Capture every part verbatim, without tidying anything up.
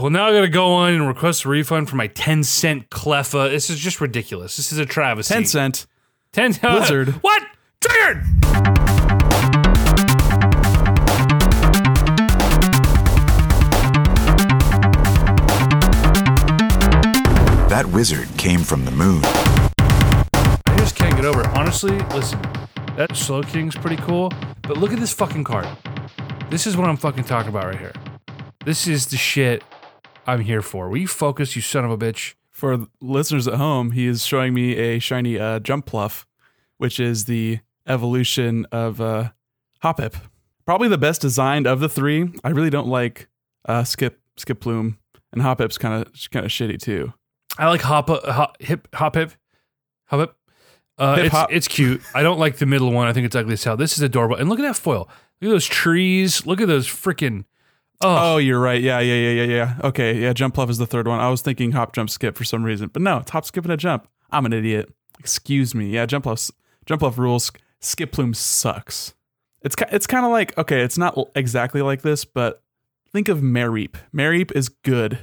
well, now I gotta go on and request a refund for my ten cent Cleffa. This is just ridiculous. This is a travesty. ten cent. ten uh, Blizzard. What? Triggered! That wizard came from the moon. I just can't get over it. Honestly, listen, that Slow King's pretty cool, but look at this fucking card. This is what I'm fucking talking about right here. This is the shit I'm here for. Will you focus, you son of a bitch? For listeners at home, he is showing me a shiny uh, Jumpluff, which is the evolution of uh, Hoppip. Probably the best designed of the three. I really don't like uh, Skip Skiploom, and Hoppip's kind of kind of shitty too. I like Hop uh, Hop Hip Hop Hip Hop uh, Hip. It's hop. It's cute. I don't like the middle one. I think it's ugly as hell. This is adorable. And look at that foil. Look at those trees. Look at those freaking. Oh. oh, you're right. Yeah, yeah, yeah, yeah, yeah. Okay, yeah, Jumpluff is the third one. I was thinking Hop, Jump, Skip for some reason. But no, it's Hop, Skip, and a Jump. I'm an idiot. Excuse me. Yeah, Jumpluff Jumpluff rules. Skiploom sucks. It's it's kind of like, okay, it's not exactly like this, but think of Mareep. Mareep is good.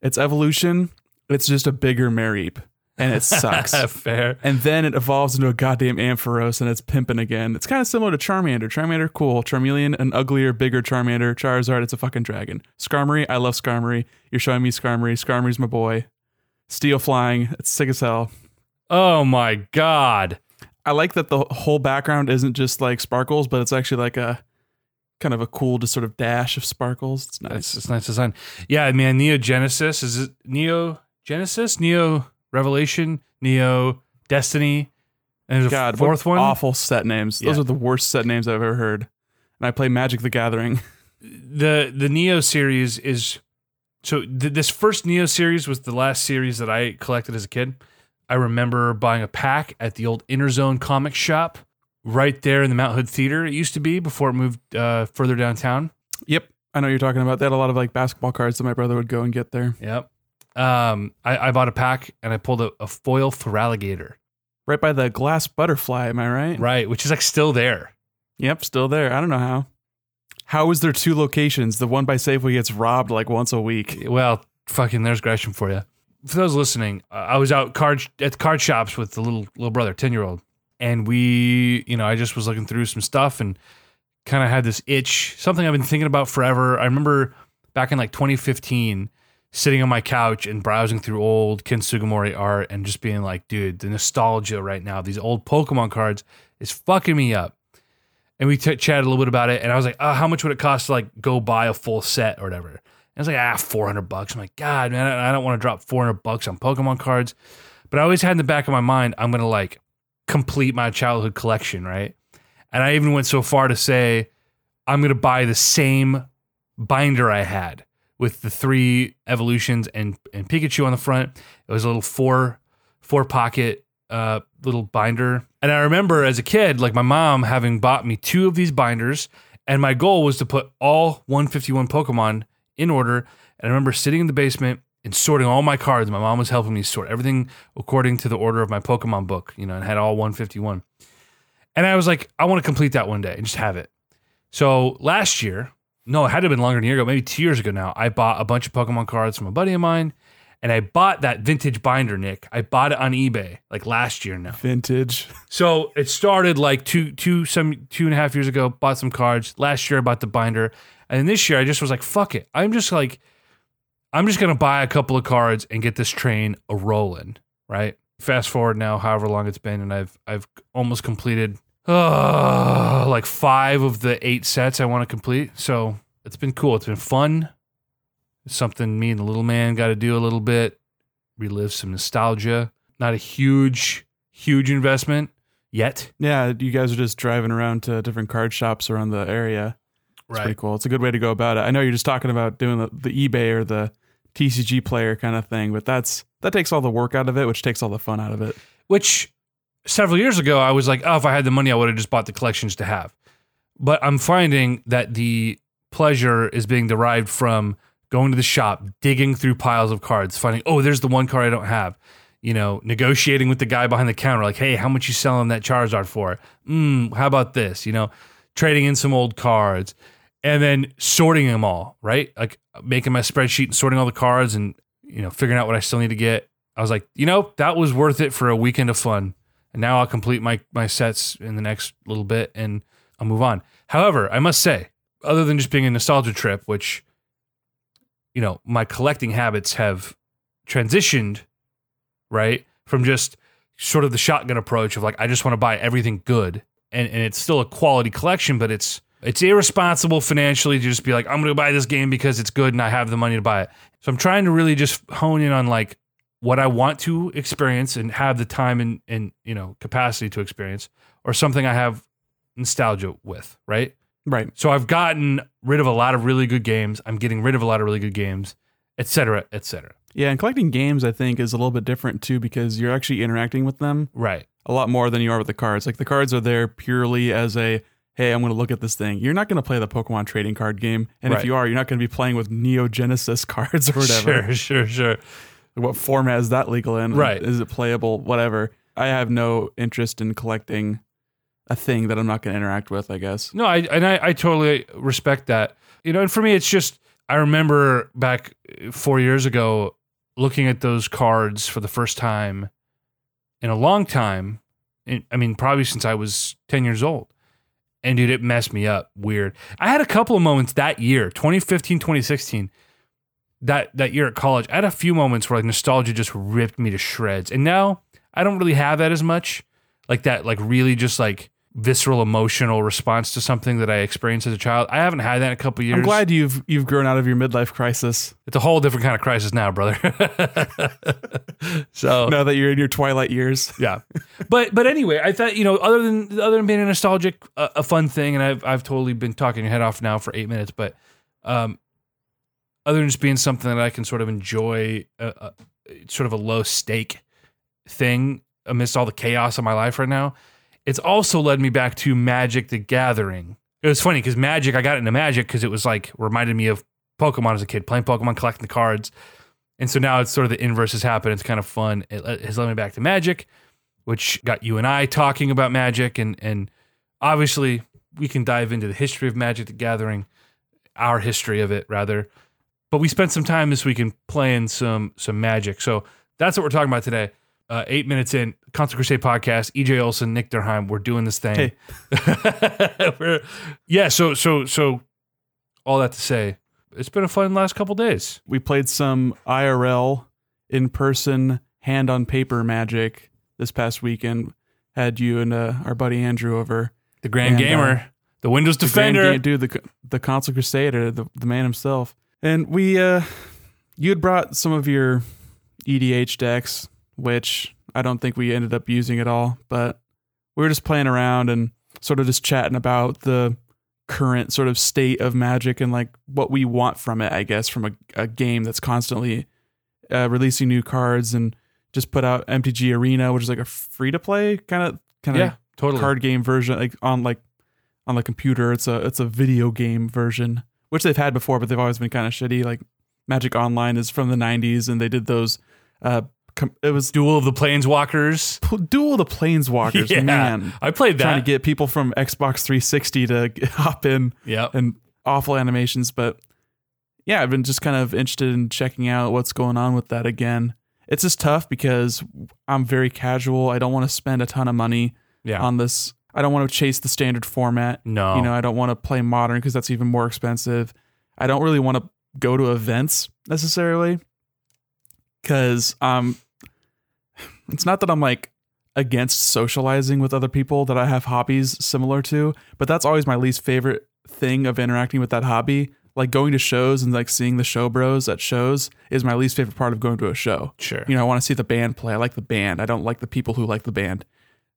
It's evolution. It's just a bigger Mareep, and it sucks. Fair. And then it evolves into a goddamn Ampharos, and it's pimping again. It's kind of similar to Charmander. Charmander, cool. Charmeleon, an uglier, bigger Charmander. Charizard, it's a fucking dragon. Skarmory, I love Skarmory. You're showing me Skarmory. Skarmory's my boy. Steel flying, it's sick as hell. Oh my god. I like that the whole background isn't just like sparkles, but it's actually like a kind of a cool, just sort of dash of sparkles. It's nice. It's, it's nice design. Yeah, man. Neo Genesis is it Neo Genesis, Neo Revelation, Neo Destiny, and there's God, a fourth one. Awful set names. Yeah. Those are the worst set names I've ever heard. And I play Magic the Gathering. The the Neo series is so th- this first Neo series was the last series that I collected as a kid. I remember buying a pack at the old Inner Zone comic shop right there in the Mount Hood Theater. It used to be before it moved uh, further downtown. Yep. I know you're talking about that. A lot of like basketball cards that my brother would go and get there. Yep. Um, I, I bought a pack and I pulled a, a foil Feraligatr. Right by the glass butterfly, am I right? Right, which is like still there. Yep, still there. I don't know how. How is there two locations? The one by Safeway gets robbed like once a week. Well, fucking there's Gresham for you. For those listening, I was out card at card shops with the little little brother, ten-year-old, and we, you know, I just was looking through some stuff and kind of had this itch, something I've been thinking about forever. I remember back in like twenty fifteen, sitting on my couch and browsing through old Ken Sugimori art and just being like, dude, the nostalgia right now, these old Pokemon cards is fucking me up. And we t- chatted a little bit about it, and I was like, oh, how much would it cost to like go buy a full set or whatever? And I was like, ah, four hundred bucks. I'm like, God, man, I don't want to drop four hundred bucks on Pokemon cards. But I always had in the back of my mind, I'm going to like complete my childhood collection, right? And I even went so far to say, I'm going to buy the same binder I had with the three evolutions and, and Pikachu on the front. It was a little four, four pocket uh, little binder. And I remember as a kid, like my mom having bought me two of these binders, and my goal was to put all one fifty-one Pokemon in order. And I remember sitting in the basement and sorting all my cards. My mom was helping me sort everything according to the order of my Pokemon book, you know, and had all one fifty-one. And I was like, I want to complete that one day and just have it. So last year, No, it had to have been longer than a year ago, maybe two years ago now. I bought a bunch of Pokemon cards from a buddy of mine, and I bought that vintage binder, Nick. I bought it on eBay like last year now. Vintage. So it started like two, two, some two and a half years ago, bought some cards. Last year I bought the binder. And then this year I just was like, fuck it. I'm just like, I'm just going to buy a couple of cards and get this train a rolling, right? Fast forward now, however long it's been, and I've I've almost completed Oh, like five of the eight sets I want to complete. So it's been cool. It's been fun. It's something me and the little man got to do a little bit. Relive some nostalgia. Not a huge, huge investment yet. Yeah, you guys are just driving around to different card shops around the area. It's right. Pretty cool. It's a good way to go about it. I know you're just talking about doing the, the eBay or the T C G player kind of thing, but that's that takes all the work out of it, which takes all the fun out of it. Which... Several years ago, I was like, oh, if I had the money, I would have just bought the collections to have. But I'm finding that the pleasure is being derived from going to the shop, digging through piles of cards, finding, oh, there's the one card I don't have. You know, negotiating with the guy behind the counter, like, hey, how much you selling that Charizard for? Mm, how about this? You know, trading in some old cards. and then sorting them all, right? Like making my spreadsheet and sorting all the cards and, you know, figuring out what I still need to get. I was like, you know, that was worth it for a weekend of fun. And now I'll complete my, my sets in the next little bit and I'll move on. However, I must say, other than just being a nostalgia trip, which, you know, my collecting habits have transitioned, right? From just sort of the shotgun approach of like, I just want to buy everything good. And and it's still a quality collection, but it's it's irresponsible financially to just be like, I'm going to buy this game because it's good and I have the money to buy it. So I'm trying to really just hone in on like what I want to experience and have the time and, and you know, capacity to experience, or something I have nostalgia with, right? Right. So I've gotten rid of a lot of really good games. I'm getting rid of a lot of really good games, et cetera, et cetera. Yeah, and collecting games, I think, is a little bit different, too, because you're actually interacting with them right a lot more than you are with the cards. Like, the cards are there purely as a, hey, I'm going to look at this thing. You're not going to play the Pokemon trading card game, and right. if you are, you're not going to be playing with Neo Genesis cards or whatever. Sure, sure, sure. What format is that legal in? Right. Is it playable? Whatever. I have no interest in collecting a thing that I'm not going to interact with, I guess. No, I and I, I totally respect that. You know, and for me, it's just, I remember back four years ago, looking at those cards for the first time in a long time. I mean, probably since I was ten years old. And dude, it messed me up. Weird. I had a couple of moments that year, twenty fifteen, twenty sixteen, that, that year at college. I had a few moments where like nostalgia just ripped me to shreds. And now I don't really have that as much. Like that, like really just like visceral emotional response to something that I experienced as a child. I haven't had that in a couple of years. I'm glad you've you've grown out of your midlife crisis. It's a whole different kind of crisis now, brother. So now that you're in your twilight years, yeah. But but anyway, I thought, you know, other than other than being a nostalgic, uh, a fun thing, and I've I've totally been talking your head off now for eight minutes. But um, other than just being something that I can sort of enjoy, uh, uh, sort of a low stake thing amidst all the chaos of my life right now. It's also led me back to Magic the Gathering. It was funny because Magic, I got into Magic because it was like, reminded me of Pokemon as a kid, playing Pokemon, collecting the cards. And so now it's sort of the inverse has happened. It's kind of fun. It has led me back to Magic, which got you and I talking about Magic. And, and obviously we can dive into the history of Magic the Gathering, our history of it rather. But we spent some time this weekend playing some, some Magic. So that's what we're talking about today. Uh, eight minutes in, Console Crusade podcast, E J Olson, Nick Durheim, we're doing this thing. Hey. we're, yeah, so so so, all that to say, it's been a fun last couple days. We played some I R L, in-person, hand-on-paper Magic this past weekend. Had you and uh, our buddy Andrew over. The Grand and, Gamer, uh, the Windows the Defender. Grand, dude, the, the Console Crusader, the, the man himself. And we, uh, you had brought some of your E D H decks, which I don't think we ended up using at all, but we were just playing around and sort of just chatting about the current sort of state of Magic and like what we want from it, I guess, from a, a game that's constantly uh, releasing new cards and just put out M T G Arena, which is like a free to play kind of kind of yeah, totally. Card game version, like on like on the computer. It's a it's a video game version, which they've had before, but they've always been kind of shitty. Like Magic Online is from the nineties, and they did those. Uh, It was Duel of the Planeswalkers. P- Duel of the Planeswalkers, yeah, man. I played that. Trying to get people from Xbox three sixty to hop in. Yeah. And awful animations. But yeah, I've been just kind of interested in checking out what's going on with that again. It's just tough because I'm very casual. I don't want to spend a ton of money yeah. on this. I don't want to chase the standard format. No. You know, I don't want to play Modern because that's even more expensive. I don't really want to go to events necessarily. Because um, it's not that I'm like against socializing with other people that I have hobbies similar to, but that's always my least favorite thing of interacting with that hobby. Like going to shows and like seeing the show bros at shows is my least favorite part of going to a show. Sure. You know, I want to see the band play. I like the band. I don't like the people who like the band.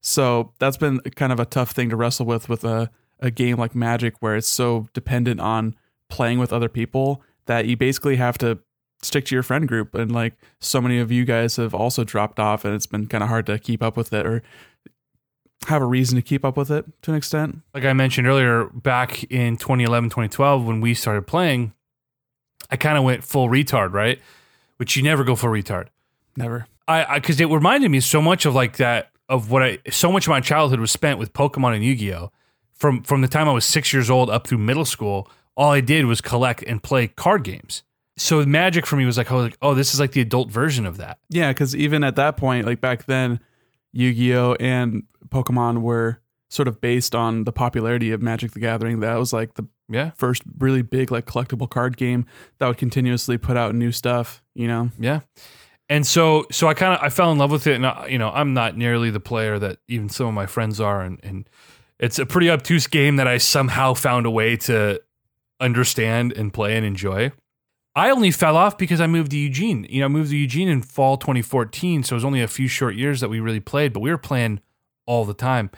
So that's been kind of a tough thing to wrestle with with a, a game like Magic where it's so dependent on playing with other people that you basically have to stick to your friend group, and like so many of you guys have also dropped off, and it's been kind of hard to keep up with it or have a reason to keep up with it to an extent. Like I mentioned earlier, back in twenty eleven, twenty twelve, when we started playing, I kind of went full retard, right? Which you never go full retard. Never. I, I, cause it reminded me so much of like that, of what I, so much of my childhood was spent with Pokemon and Yu-Gi-Oh! From, from the time I was six years old up through middle school, all I did was collect and play card games. So Magic for me was like, oh, like, oh, this is like the adult version of that. Yeah, because even at that point, like back then, Yu-Gi-Oh! And Pokemon were sort of based on the popularity of Magic the Gathering. That was like the yeah. first really big like collectible card game that would continuously put out new stuff, you know? Yeah. And so so I kind of I fell in love with it. And, I, you know, I'm not nearly the player that even some of my friends are. And, and it's a pretty obtuse game that I somehow found a way to understand and play and enjoy. I only fell off because I moved to Eugene. You know, I moved to Eugene in fall twenty fourteen, so it was only a few short years that we really played, but we were playing all the time.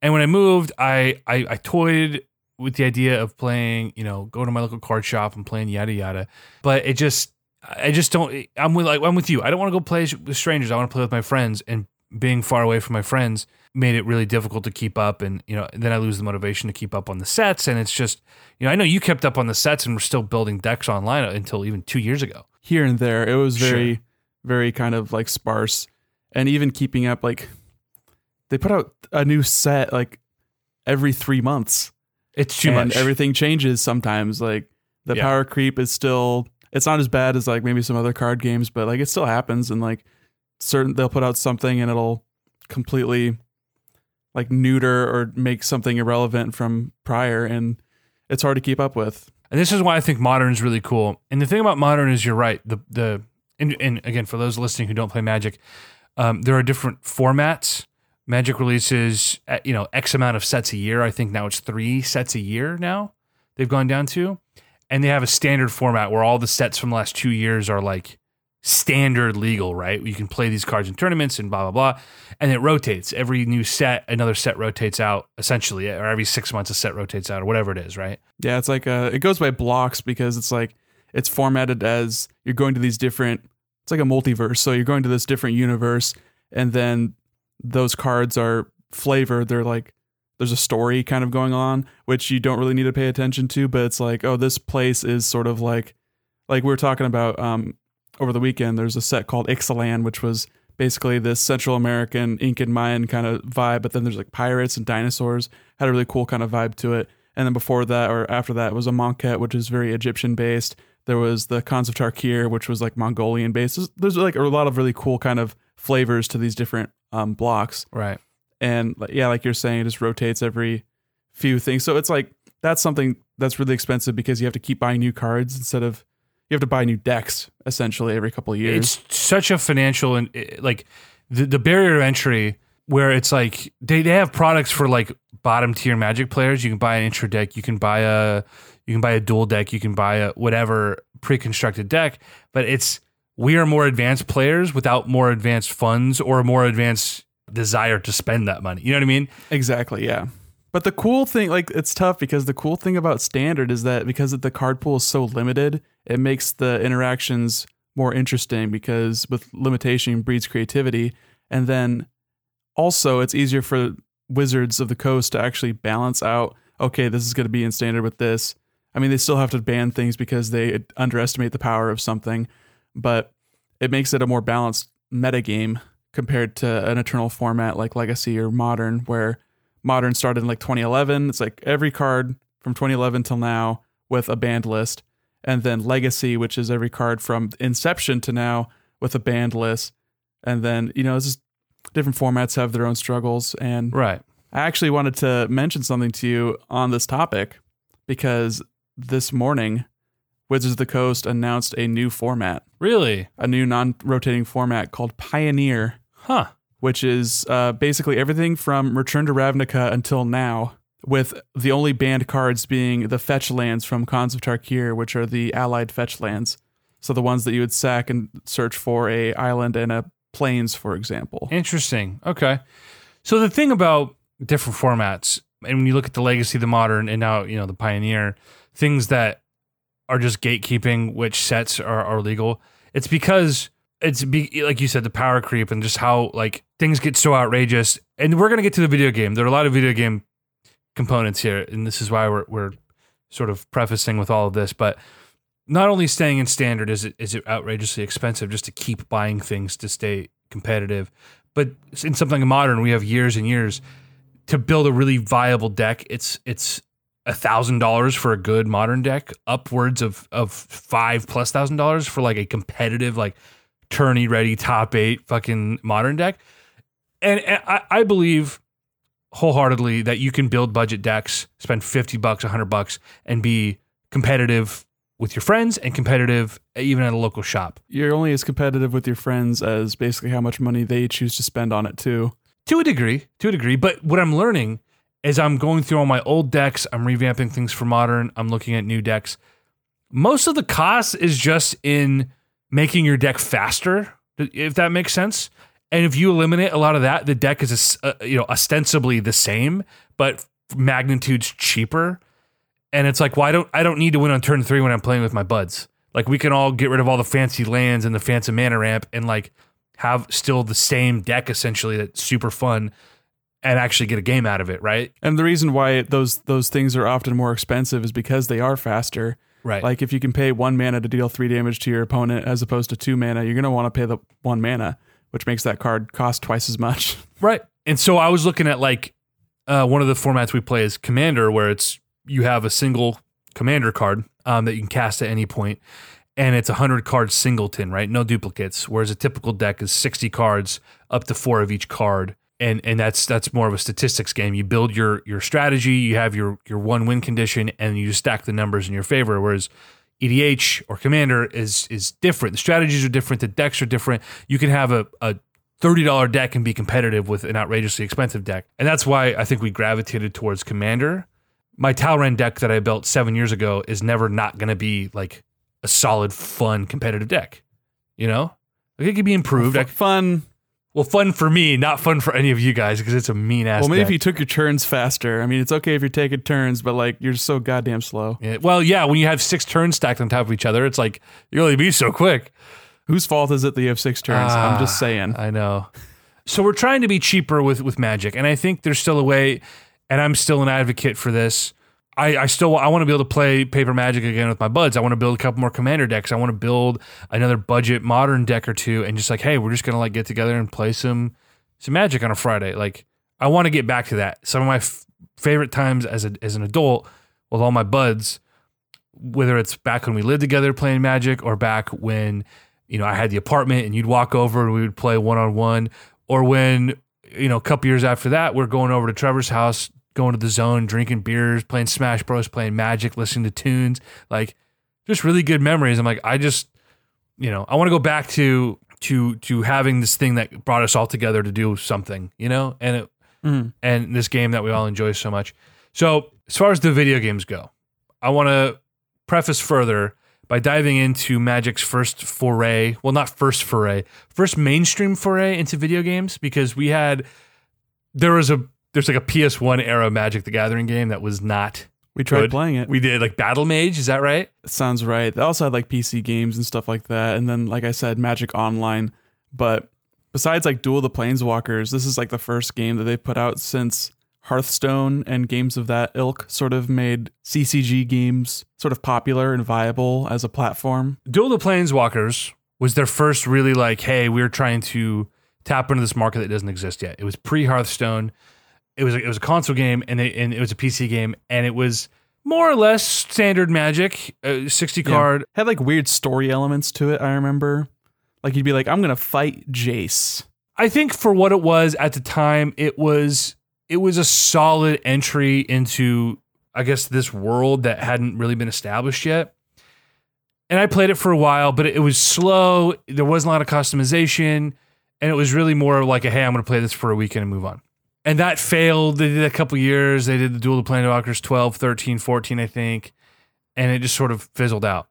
And when I moved, I, I I toyed with the idea of playing, you know, go to my local card shop and playing yada yada. But it just, I just don't. I'm with like I'm with you. I don't want to go play with strangers. I want to play with my friends. And being far away from my friends made it really difficult to keep up. And you know, then I lose the motivation to keep up on the sets. And it's just, you know, I know you kept up on the sets and were still building decks online until even two years ago. Here and there, it was very, sure. very kind of like sparse. And even keeping up, like. They put out a new set like every three months. It's too and much. Everything changes sometimes. Like the yeah. power creep is still, it's not as bad as like maybe some other card games, but like it still happens. And like certain, they'll put out something and it'll completely like neuter or make something irrelevant from prior. And it's hard to keep up with. And this is why I think Modern is really cool. And the thing about Modern is you're right. The, the, and, and again, for those listening who don't play Magic, um, there are different formats. Magic releases, you know, X amount of sets a year. I think now it's three sets a year now they've gone down to. And they have a standard format where all the sets from the last two years are like standard legal, right? You can play these cards in tournaments and blah, blah, blah. And it rotates. Every new set, another set rotates out essentially, or every six months a set rotates out or whatever it is, right? Yeah, it's like, a, it goes by blocks because it's like, it's formatted as you're going to these different, it's like a multiverse. So you're going to this different universe and then those cards are flavored. They're like, there's a story kind of going on, which you don't really need to pay attention to, but it's like, oh, this place is sort of like, like we were talking about um, over the weekend, there's a set called Ixalan, which was basically this Central American Incan Mayan kind of vibe. But then there's like pirates and dinosaurs, had a really cool kind of vibe to it. And then before that, or after that was a Amonkhet, which is very Egyptian based. There was the Khans of Tarkir, which was like Mongolian based. There's, there's like a lot of really cool kind of flavors to these different um blocks, right? And yeah, like you're saying, it just rotates every few things. So it's like, that's something that's really expensive because you have to keep buying new cards instead of, you have to buy new decks essentially every couple of years. It's such a financial, and like the, the barrier to entry where it's like they, they have products for like bottom tier Magic players. You can buy an intro deck, you can buy a you can buy a dual deck, you can buy a whatever pre-constructed deck, but it's, we are more advanced players without more advanced funds or a more advanced desire to spend that money. You know what I mean? Exactly. Yeah. But the cool thing, like it's tough because the cool thing about standard is that because the card pool is so limited, it makes the interactions more interesting because with limitation breeds creativity. And then also it's easier for Wizards of the Coast to actually balance out, okay, this is going to be in standard with this. I mean, they still have to ban things because they underestimate the power of something, but it makes it a more balanced metagame compared to an eternal format like Legacy or Modern, where Modern started in like twenty eleven. It's like every card from twenty eleven till now with a banned list. And then Legacy, which is every card from inception to now with a banned list. And then, you know, it's just different formats have their own struggles. And right. I actually wanted to mention something to you on this topic because this morning, Wizards of the Coast announced a new format. Really? A new non-rotating format called Pioneer. Huh. Which is uh, basically everything from Return to Ravnica until now, with the only banned cards being the fetch lands from Khans of Tarkir, which are the allied fetch lands. So the ones that you would sack and search for a island and a plains, for example. Interesting. Okay. So the thing about different formats, and when you look at the Legacy, the Modern, and now, you know, the Pioneer, things that are just gatekeeping which sets are, are legal. It's because it's be, like you said, the power creep and just how like things get so outrageous. And we're going to get to the video game. There are a lot of video game components here. And this is why we're, we're sort of prefacing with all of this, but not only staying in standard is it, is it outrageously expensive just to keep buying things to stay competitive, but in something modern, we have years and years to build a really viable deck. It's, it's, a thousand dollars for a good modern deck, upwards of, of five plus thousand dollars for like a competitive, like tourney ready top eight fucking modern deck. And, and I, I believe wholeheartedly that you can build budget decks, spend fifty bucks, a hundred bucks and be competitive with your friends and competitive even at a local shop. You're only as competitive with your friends as basically how much money they choose to spend on it too. To a degree, to a degree. But what I'm learning as I'm going through all my old decks, I'm revamping things for Modern, I'm looking at new decks. Most of the cost is just in making your deck faster, if that makes sense. And if you eliminate a lot of that, the deck is uh, you know ostensibly the same, but magnitude's cheaper. And it's like, well, I don't, I don't need to win on turn three when I'm playing with my buds. Like, we can all get rid of all the fancy lands and the fancy mana ramp and like have still the same deck essentially that's super fun and actually get a game out of it, right? And the reason why those those things are often more expensive is because they are faster. Right. Like, if you can pay one mana to deal three damage to your opponent as opposed to two mana, you're going to want to pay the one mana, which makes that card cost twice as much. Right. And so I was looking at, like, uh, one of the formats we play is Commander, where it's you have a single Commander card um, that you can cast at any point, and it's a one hundred card singleton, right? No duplicates, whereas a typical deck is sixty cards, up to four of each card. And and that's that's more of a statistics game. You build your your strategy, you have your your one win condition, and you stack the numbers in your favor. Whereas E D H or Commander is is different. The strategies are different. The decks are different. You can have a, a thirty dollars deck and be competitive with an outrageously expensive deck. And that's why I think we gravitated towards Commander. My Tal'Ren deck that I built seven years ago is never not going to be like a solid, fun, competitive deck. You know? Like, it could be improved. F- fun... Well, fun for me, not fun for any of you guys, because it's a mean ass. Well, maybe deck. If you took your turns faster. I mean, it's okay if you're taking turns, but like, you're so goddamn slow. Yeah, well, yeah, when you have six turns stacked on top of each other, it's like you'll only be so quick. Whose fault is it that you have six turns? Ah, I'm just saying. I know. So we're trying to be cheaper with with Magic, and I think there's still a way. And I'm still an advocate for this. I, I still I want to be able to play paper Magic again with my buds. I want to build a couple more Commander decks. I want to build another budget Modern deck or two, and just like, hey, we're just gonna like get together and play some some Magic on a Friday. Like, I want to get back to that. Some of my f- favorite times as a as an adult with all my buds, whether it's back when we lived together playing Magic, or back when you know I had the apartment and you'd walk over and we would play one on one, or when you know a couple years after that we're going over to Trevor's house, going to the zone, drinking beers, playing Smash Bros, playing Magic, listening to tunes, like just really good memories. I'm like, I just, you know, I want to go back to, to, to having this thing that brought us all together to do something, you know, and, it, mm. and this game that we all enjoy so much. So as far as the video games go, I want to preface further by diving into Magic's first foray. Well, not first foray, first mainstream foray into video games, because we had, there was a, There's like a P S one era Magic the Gathering game that was not We tried good. playing it. We did like Battle Mage, is that right? It sounds right. They also had like P C games and stuff like that. And then, like I said, Magic Online. But besides like Duel of the Planeswalkers, this is like the first game that they put out since Hearthstone and games of that ilk sort of made C C G games sort of popular and viable as a platform. Duel of the Planeswalkers was their first really like, hey, we're trying to tap into this market that doesn't exist yet. It was pre-Hearthstone. It was a, it was a console game, and they, and it was a P C game, and it was more or less standard Magic, uh, sixty card. Yeah. Had like weird story elements to it, I remember. Like, you'd be like, I'm going to fight Jace. I think for what it was at the time, it was it was a solid entry into, I guess, this world that hadn't really been established yet. And I played it for a while, but it was slow. There wasn't a lot of customization, and it was really more like, a, hey, I'm going to play this for a weekend and move on. And that failed. They did a couple years. They did the Duel of the Planeswalkers twelve, thirteen, fourteen, I think. And it just sort of fizzled out.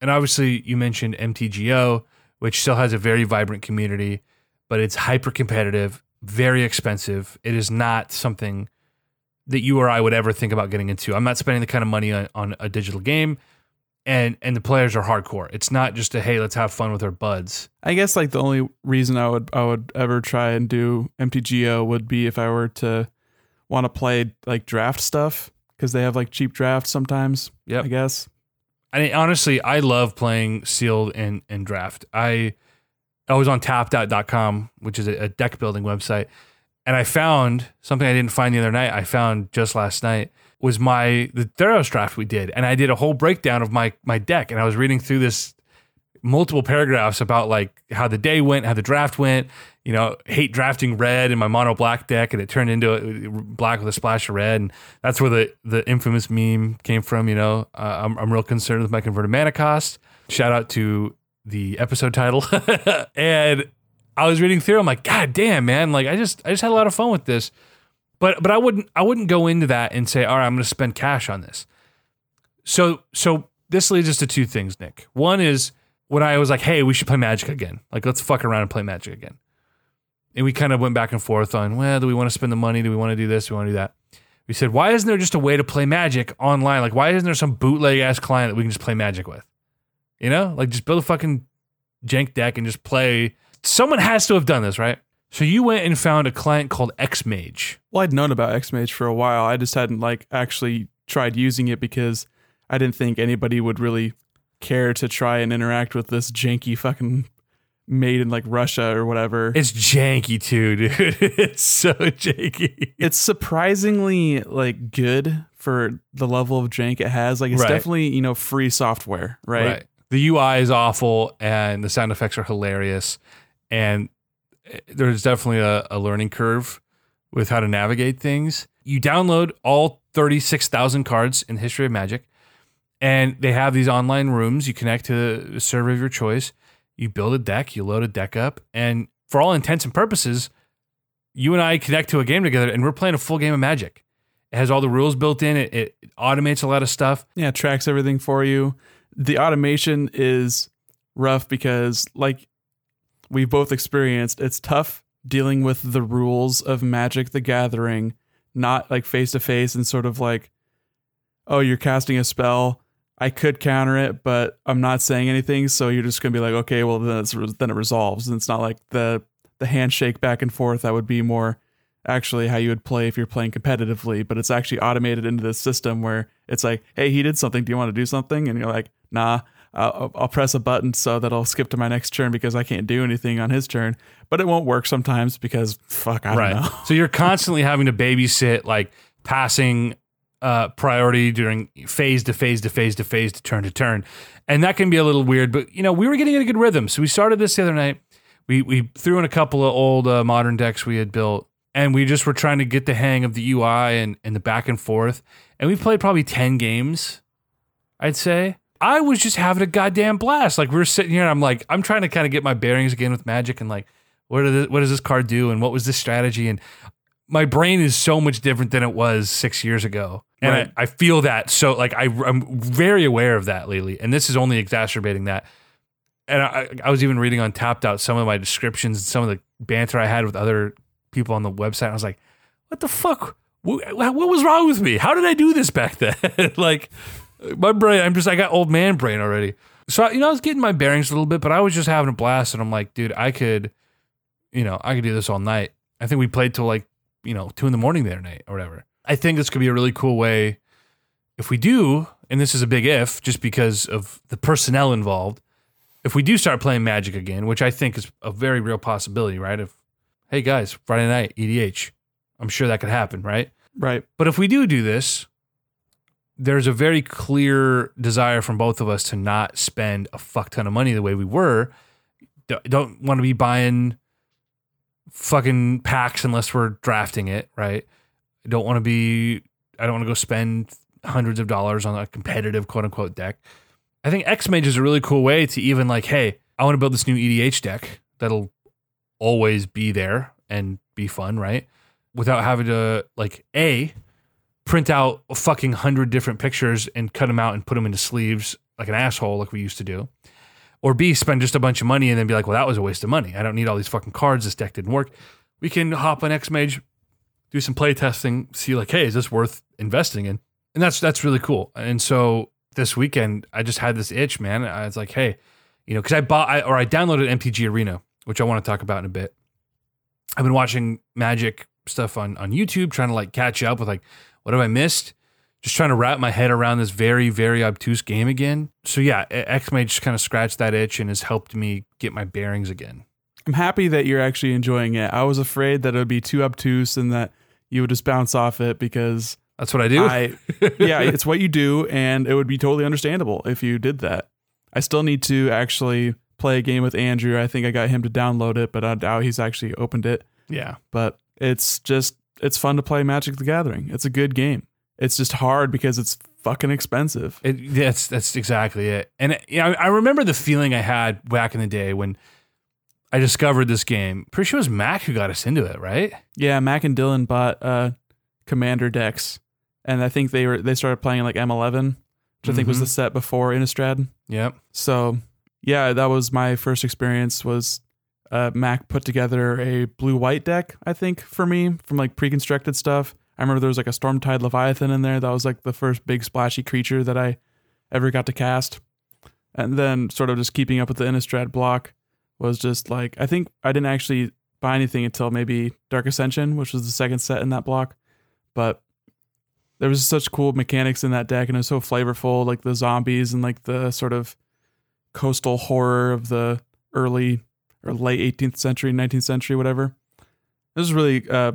And obviously, you mentioned M T G O, which still has a very vibrant community, but it's hyper-competitive, very expensive. It is not something that you or I would ever think about getting into. I'm not spending the kind of money on, on a digital game. And and the players are hardcore. It's not just a, hey, let's have fun with our buds. I guess like the only reason I would I would ever try and do M T G O would be if I were to want to play like draft stuff, because they have like cheap drafts sometimes. Yeah, I guess. I mean, honestly, I love playing sealed and, and draft. I I was on tapped out dot com, which is a, a deck building website, and I found something I didn't find the other night. I found just last night was my the Theros draft we did, and I did a whole breakdown of my my deck, and I was reading through this multiple paragraphs about like how the day went, how the draft went. You know, hate drafting red in my mono black deck, and it turned into a, black with a splash of red, and that's where the the infamous meme came from. You know, uh, I'm I'm real concerned with my converted mana cost. Shout out to the episode title. And I was reading through, I'm like, God damn, man! Like I just I just had a lot of fun with this. But but I wouldn't I wouldn't go into that and say, all right, I'm going to spend cash on this. So so this leads us to two things, Nick. One is when I was like, hey, we should play Magic again. Like, let's fuck around and play Magic again. And we kind of went back and forth on, well, do we want to spend the money? Do we want to do this? Do we want to do that? We said, why isn't there just a way to play Magic online? Like, why isn't there some bootleg-ass client that we can just play Magic with? You know? Like, just build a fucking jank deck and just play. Someone has to have done this, right? So you went and found a client called X-Mage. Well, I'd known about X-Mage for a while. I just hadn't like actually tried using it because I didn't think anybody would really care to try and interact with this janky fucking made in like Russia or whatever. It's janky too, dude. It's so janky. It's surprisingly like good for the level of jank it has. Like it's right. Definitely, you know, free software, right? right? The U I is awful and the sound effects are hilarious. And there's definitely a, a learning curve with how to navigate things. You download all thirty-six thousand cards in the history of Magic, and they have these online rooms. You connect to a server of your choice. You build a deck, you load a deck up, and for all intents and purposes, you and I connect to a game together, and we're playing a full game of Magic. It has all the rules built in. It, it, it automates a lot of stuff. Yeah, it tracks everything for you. The automation is rough because, like, we've both experienced, it's tough dealing with the rules of Magic the Gathering, not like face to face and sort of like, oh, you're casting a spell. I could counter it, but I'm not saying anything. So you're just going to be like, okay, well, then, it's, then it resolves. And it's not like the, the handshake back and forth. That would be more actually how you would play if you're playing competitively, but it's actually automated into this system where it's like, hey, he did something. Do you want to do something? And you're like, nah. I'll, I'll press a button so that I'll skip to my next turn because I can't do anything on his turn, but it won't work sometimes because fuck, I right. don't know. So you're constantly having to babysit, like passing uh, priority during phase to phase to phase to phase to turn to turn. And that can be a little weird, but you know, we were getting in a good rhythm. So we started this the other night. We, we threw in a couple of old uh, modern decks we had built, and we just were trying to get the hang of the U I and, and the back and forth. And we played probably ten games, I'd say. I was just having a goddamn blast. Like we were sitting here and I'm like, I'm trying to kind of get my bearings again with Magic and like, what, are this, what does this card do? And what was this strategy? And my brain is so much different than it was six years ago. And right. I, I feel that. So like, I, I'm very aware of that lately. And this is only exacerbating that. And I, I was even reading on Tapped Out some of my descriptions and some of the banter I had with other people on the website. I was like, what the fuck? What, what was wrong with me? How did I do this back then? Like... My brain, I'm just, I got old man brain already. So, you know, I was getting my bearings a little bit, but I was just having a blast. And I'm like, dude, I could, you know, I could do this all night. I think we played till like, you know, two in the morning the other night or whatever. I think this could be a really cool way if we do, and this is a big if, just because of the personnel involved. If we do start playing Magic again, which I think is a very real possibility, right? If, hey guys, Friday night, E D H, I'm sure that could happen, right? Right. But if we do do this, there's a very clear desire from both of us to not spend a fuck ton of money the way we were. D- don't want to be buying fucking packs unless we're drafting it, right? I don't want to be, I don't want to go spend hundreds of dollars on a competitive quote unquote deck. I think X-Mage is a really cool way to even like, hey, I want to build this new E D H deck that'll always be there and be fun, right? Without having to like, A... print out a fucking hundred different pictures and cut them out and put them into sleeves like an asshole like we used to do. Or B, spend just a bunch of money and then be like, well, that was a waste of money. I don't need all these fucking cards. This deck didn't work. We can hop on X-Mage, do some play testing, see like, hey, is this worth investing in? And that's that's really cool. And so this weekend, I just had this itch, man. I was like, hey, you know, because I bought I, or I downloaded M T G Arena, which I want to talk about in a bit. I've been watching Magic stuff on, on YouTube, trying to like catch up with like, what have I missed? Just trying to wrap my head around this very, very obtuse game again. So yeah, X-Mage just kind of scratched that itch and has helped me get my bearings again. I'm happy that you're actually enjoying it. I was afraid that it would be too obtuse and that you would just bounce off it because That's what I do. I, yeah, it's what you do, and it would be totally understandable if you did that. I still need to actually play a game with Andrew. I think I got him to download it, but I doubt he's actually opened it. Yeah. But it's just, it's fun to play Magic the Gathering. It's a good game. It's just hard because it's fucking expensive. It, that's that's exactly it. And it, you know, I remember the feeling I had back in the day when I discovered this game. Pretty sure it was Mac who got us into it, right? Yeah, Mac and Dylan bought uh, Commander decks. And I think they were they started playing like M eleven, which mm-hmm. I think was the set before Innistrad. Yep. So, yeah, that was my first experience was uh, Mac put together a blue-white deck, I think, for me, from like pre-constructed stuff. I remember there was like a Stormtide Leviathan in there. That was like the first big splashy creature that I ever got to cast. And then sort of just keeping up with the Innistrad block was just like, I think I didn't actually buy anything until maybe Dark Ascension, which was the second set in that block. But there was such cool mechanics in that deck, and it was so flavorful, like the zombies and like the sort of coastal horror of the early or late eighteenth century, nineteenth century, whatever. It was really uh,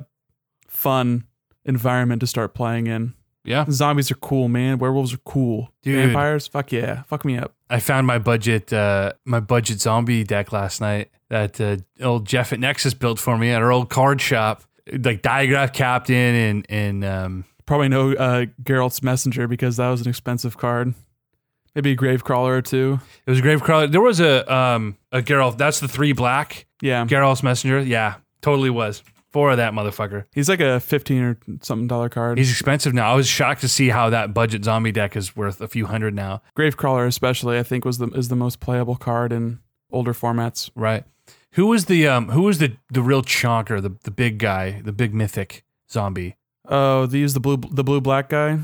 fun environment to start playing in. Yeah. Zombies are cool, man. Werewolves are cool. Dude. Vampires, fuck yeah. Fuck me up. I found my budget uh, my budget zombie deck last night that uh, old Jeff at Nexus built for me at our old card shop. Like Diagraph Captain and... and um, probably no uh, Geralf's Messenger because that was an expensive card. Maybe a Gravecrawler or two. It was a Gravecrawler. There was a um a Geralf. That's the three black. Yeah. Geralf's Messenger. Yeah, totally was. Four of that motherfucker. He's like a fifteen or something dollar card. He's expensive now. I was shocked to see how that budget zombie deck is worth a few hundred now. Gravecrawler especially, I think, was the is the most playable card in older formats. Right. Who was the um who was the the real chonker, the the big guy, the big mythic zombie? Oh, they use the blue, the blue black guy.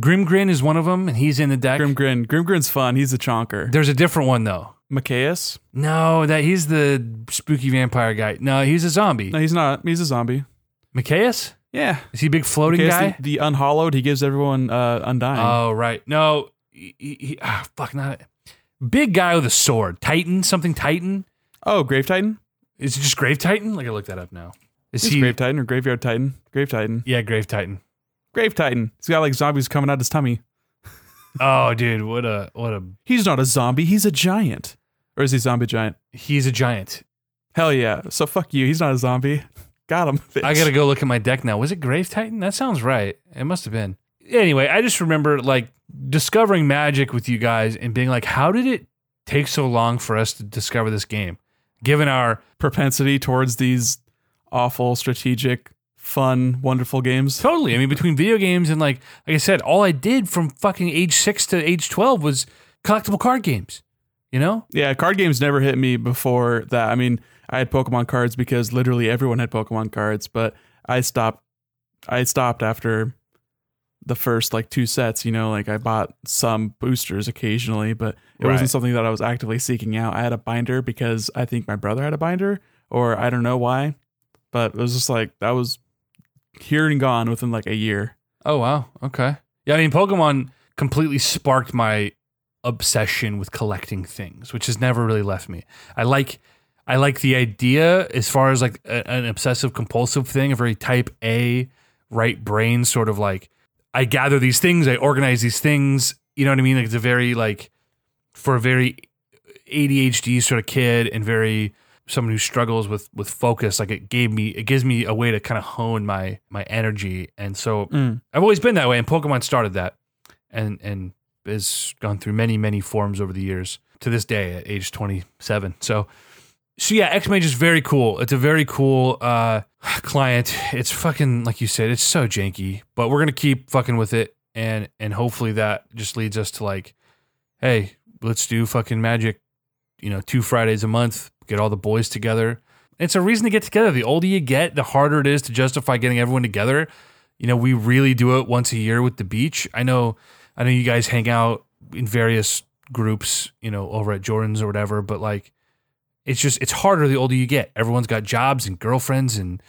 Grimgrin is one of them, and he's in the deck. Grimgrin, Grimgrin's fun. He's a chonker. There's a different one though. Mikaeus? No, that he's the spooky vampire guy. No, he's a zombie. No, he's not. He's a zombie. Mikaeus? Yeah. Is he a big floating Mikaeus, guy? The, the unhollowed. He gives everyone uh, undying. Oh right. No, he, he oh, fuck not big guy with a sword. Titan, something Titan. Oh, Grave Titan. Is it just Grave Titan? Like I looked that up now. Is, is he Grave Titan or Graveyard Titan? Grave Titan. Yeah, Grave Titan. Grave Titan. He's got like zombies coming out his tummy. Oh, dude, what a what a. He's not a zombie. He's a giant. Or is he zombie giant? He's a giant. Hell yeah. So fuck you. He's not a zombie. Got him. Bitch. I gotta go look at my deck now. Was it Grave Titan? That sounds right. It must have been. Anyway, I just remember like discovering Magic with you guys and being like, how did it take so long for us to discover this game, given our propensity towards these awful, strategic, fun, wonderful games. Totally. I mean, between video games and like, like I said, all I did from fucking age six to age twelve was collectible card games, you know? Yeah. Card games never hit me before that. I mean, I had Pokemon cards because literally everyone had Pokemon cards, but I stopped, I stopped after the first like two sets, you know, like I bought some boosters occasionally, but it right. wasn't something that I was actively seeking out. I had a binder because I think my brother had a binder or I don't know why. But it was just like, that was here and gone within like a year. Oh, wow. Okay. Yeah, I mean, Pokemon completely sparked my obsession with collecting things, which has never really left me. I like I like the idea as far as like a, an obsessive compulsive thing, a very type A, right brain sort of like, I gather these things, I organize these things. You know what I mean? Like it's a very like, for a very A D H D sort of kid and very... someone who struggles with, with focus, like it gave me, it gives me a way to kind of hone my, my energy. And so mm. I've always been that way. And Pokemon started that and, and has gone through many, many forms over the years to this day at age twenty-seven. So, so yeah, X-Mage is very cool. It's a very cool uh, client. It's fucking, like you said, it's so janky, but we're going to keep fucking with it. And, and hopefully that just leads us to like, hey, let's do fucking Magic, you know, two Fridays a month. Get all the boys together. It's a reason to get together. The older you get, the harder it is to justify getting everyone together. You know, we really do it once a year with the beach. I know, I know you guys hang out in various groups, you know, over at Jordan's or whatever, but like, it's just, it's harder the older you get. Everyone's got jobs and girlfriends and,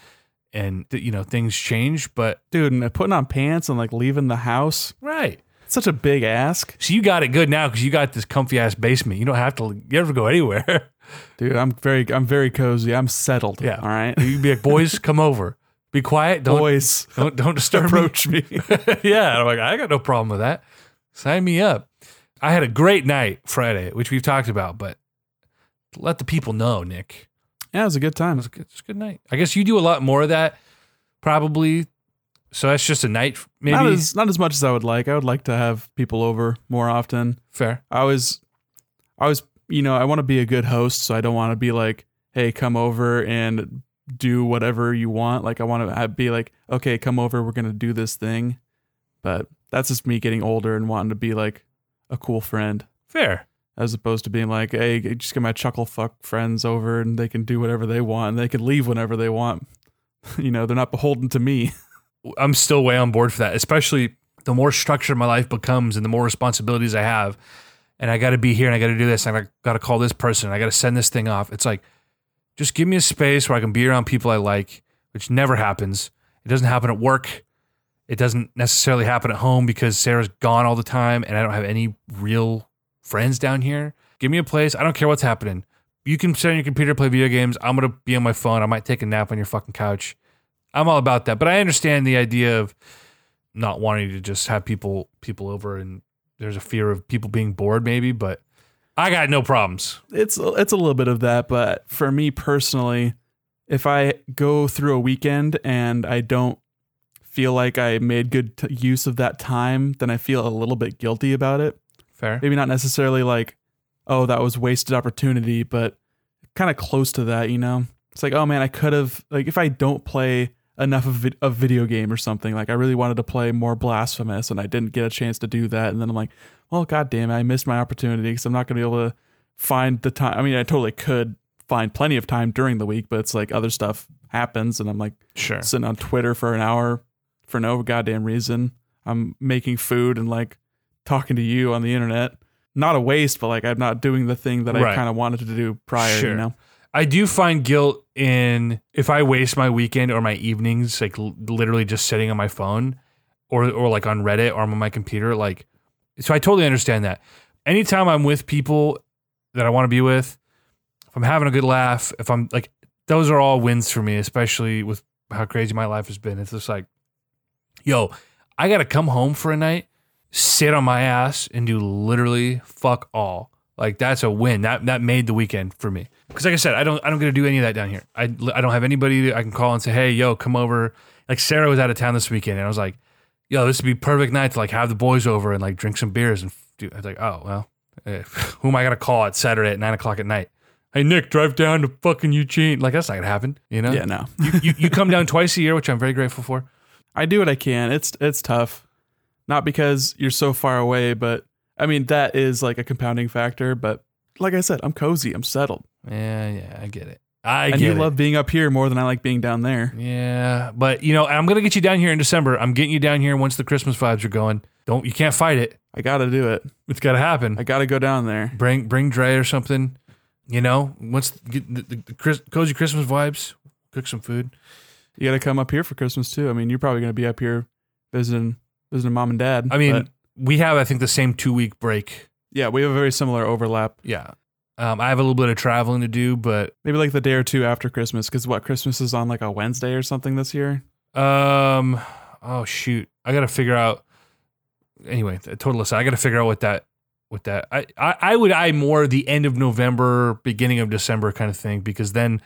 and you know, things change, but. Dude, and putting on pants and like leaving the house. Right. Such a big ask. So you got it good now because you got this comfy ass basement. You don't have to you ever go anywhere, dude. I'm very, I'm very cozy. I'm settled. Yeah. All right. You'd be like, boys, come over. Be quiet. Don't, Boys, don't, don't disturb approach me. me. Yeah, I'm like, I got no problem with that. Sign me up. I had a great night Friday, which we've talked about, but let the people know, Nick. Yeah, it was a good time. It was a good, it was a good night. I guess you do a lot more of that, probably. So that's just a night, maybe? Not as, not as much as I would like. I would like to have people over more often. Fair. I was, I was, you know, I want to be a good host, so I don't want to be like, hey, come over and do whatever you want. Like, I want to be like, okay, come over, we're going to do this thing. But that's just me getting older and wanting to be like a cool friend. Fair. As opposed to being like, hey, just get my chuckle fuck friends over and they can do whatever they want and they can leave whenever they want. You know, they're not beholden to me. I'm still way on board for that, especially the more structured my life becomes and the more responsibilities I have. And I got to be here and I got to do this. And I got to call this person. And I got to send this thing off. It's like, just give me a space where I can be around people I like, which never happens. It doesn't happen at work. It doesn't necessarily happen at home because Sarah's gone all the time and I don't have any real friends down here. Give me a place. I don't care what's happening. You can sit on your computer, play video games. I'm going to be on my phone. I might take a nap on your fucking couch. I'm all about that. But I understand the idea of not wanting to just have people people over, and there's a fear of people being bored maybe, but I got no problems. It's it's a little bit of that, but for me personally, if I go through a weekend and I don't feel like I made good t- use of that time, then I feel a little bit guilty about it. Fair. Maybe not necessarily like, oh, that was wasted opportunity, but kind of close to that, you know? It's like, oh man, I could have, like if I don't play enough of a video game or something, like I really wanted to play more Blasphemous and I didn't get a chance to do that. And then I'm like, well, God damn it, I missed my opportunity because I'm not going to be able to find the time. I mean, I totally could find plenty of time during the week, but it's like other stuff happens and I'm like sure. Sitting on Twitter for an hour for no goddamn reason. I'm making food and like talking to you on the internet. Not a waste, but like I'm not doing the thing that right. I kind of wanted to do prior, sure. You know? I do find guilt in if I waste my weekend or my evenings, like l- literally just sitting on my phone or or like on Reddit or on my computer. Like, so I totally understand that. Anytime I'm with people that I want to be with, if I'm having a good laugh, if I'm like, those are all wins for me, especially with how crazy my life has been. It's just like, yo, I got to come home for a night, sit on my ass and do literally fuck all. Like that's a win. That that made the weekend for me. Because like I said, I don't I don't get to do any of that down here. I, I don't have anybody I can call and say, hey, yo, come over. Like Sarah was out of town this weekend, and I was like, yo, this would be perfect night to like have the boys over and like drink some beers. And do, I was like, oh well, eh, who am I gonna call at Saturday at nine o'clock at night? Hey Nick, drive down to fucking Eugene. Like that's not gonna happen, you know? Yeah, no. you, you you come down twice a year, which I'm very grateful for. I do what I can. It's it's tough, not because you're so far away, but. I mean, that is like a compounding factor, but like I said, I'm cozy. I'm settled. Yeah, yeah, I get it. I and get it. And you love being up here more than I like being down there. Yeah, but you know, I'm going to get you down here in December. I'm getting you down here once the Christmas vibes are going. Don't, you can't fight it. I got to do it. It's got to happen. I got to go down there. Bring bring Dre or something, you know, once the, the, the, the Chris, cozy Christmas vibes, cook some food. You got to come up here for Christmas too. I mean, you're probably going to be up here visiting, visiting mom and dad. I mean... But- We have, I think, the same two-week break. Yeah, we have a very similar overlap. Yeah. Um, I have a little bit of traveling to do, but... Maybe like the day or two after Christmas, because what, Christmas is on like a Wednesday or something this year? Um. Oh, shoot. I got to figure out... Anyway, total aside, I got to figure out what that... What that I, I, I would eye more the end of November, beginning of December kind of thing, because then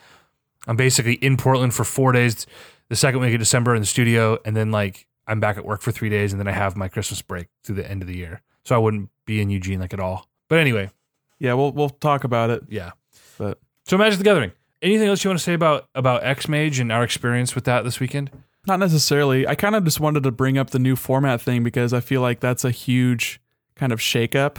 I'm basically in Portland for four days, the second week of December in the studio, and then like... I'm back at work for three days and then I have my Christmas break through the end of the year. So I wouldn't be in Eugene like at all. But anyway. Yeah, we'll we'll talk about it. Yeah. But so Magic the Gathering. Anything else you want to say about, about X-Mage and our experience with that this weekend? Not necessarily. I kind of just wanted to bring up the new format thing because I feel like that's a huge kind of shakeup.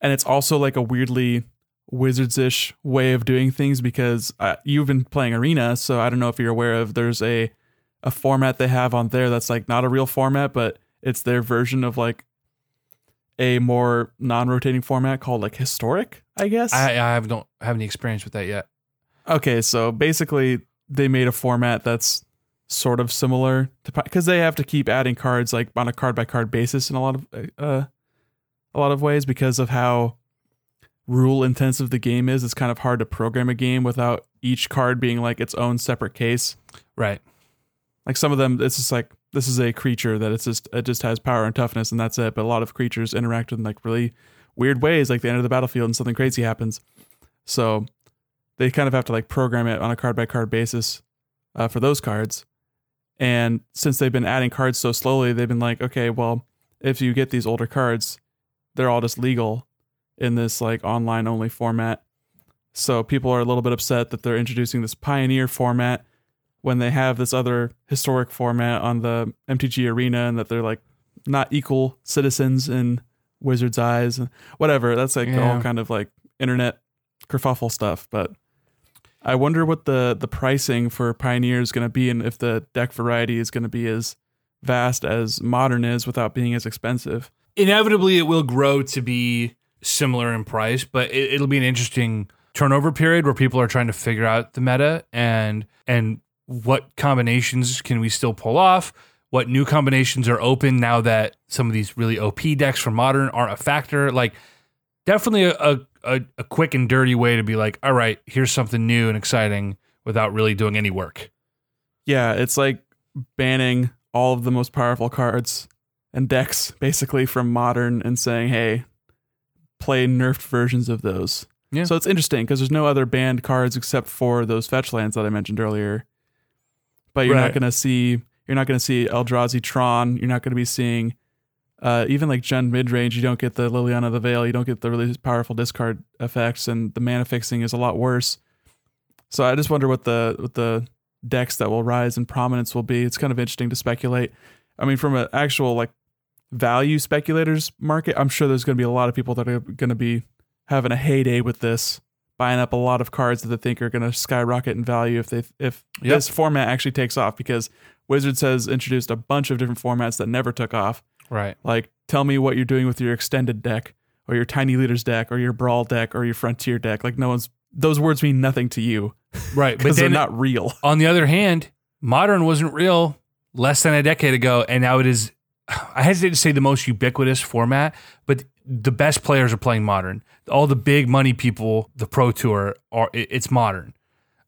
And it's also like a weirdly Wizards-ish way of doing things because uh, you've been playing Arena, so I don't know if you're aware of there's a a format they have on there that's like not a real format, but it's their version of like a more non-rotating format called like historic, I guess. I, I don't have any experience with that yet. Okay. So basically they made a format that's sort of similar to, because they have to keep adding cards like on a card by card basis in a lot of, uh, a lot of ways because of how rule intensive the game is. It's kind of hard to program a game without each card being like its own separate case. Right. Like some of them, it's just like, this is a creature that it's just, it just has power and toughness and that's it. But a lot of creatures interact in like really weird ways. Like they enter the battlefield and something crazy happens. So they kind of have to like program it on a card by card basis uh, for those cards. And since they've been adding cards so slowly, they've been like, okay, well, if you get these older cards, they're all just legal in this like online only format. So people are a little bit upset that they're introducing this Pioneer format when they have this other historic format on the M T G Arena, and that they're like not equal citizens in Wizards' eyes and whatever. That's like yeah. all kind of like internet kerfuffle stuff. But I wonder what the, the pricing for Pioneer is going to be, and if the deck variety is going to be as vast as Modern is without being as expensive. Inevitably, it will grow to be similar in price, but it, it'll be an interesting turnover period where people are trying to figure out the meta and and. What combinations can we still pull off? What new combinations are open now that some of these really O P decks from Modern aren't a factor? Like, definitely a, a a quick and dirty way to be like, all right, here's something new and exciting without really doing any work. Yeah, it's like banning all of the most powerful cards and decks basically from Modern and saying, hey, play nerfed versions of those. Yeah. So it's interesting because there's no other banned cards except for those fetch lands that I mentioned earlier. But you're right. not going to see you're not going to see Eldrazi Tron. You're not going to be seeing uh, even like Jund Midrange. You don't get the Liliana the Veil. You don't get the really powerful discard effects, and the mana fixing is a lot worse. So I just wonder what the what the decks that will rise in prominence will be. It's kind of interesting to speculate. I mean, from an actual like value speculators market, I'm sure there's going to be a lot of people that are going to be having a heyday with this, buying up a lot of cards that they think are going to skyrocket in value if they if yep. this format actually takes off, because Wizards has introduced a bunch of different formats that never took off. Right. Like, tell me what you're doing with your extended deck or your tiny leaders deck or your brawl deck or your frontier deck. Like, no one's, those words mean nothing to you. Right. Because they're not real. On the other hand, Modern wasn't real less than a decade ago. And now it is, I hesitate to say the most ubiquitous format, but the best players are playing Modern. All the big money people, the Pro Tour, are it's Modern.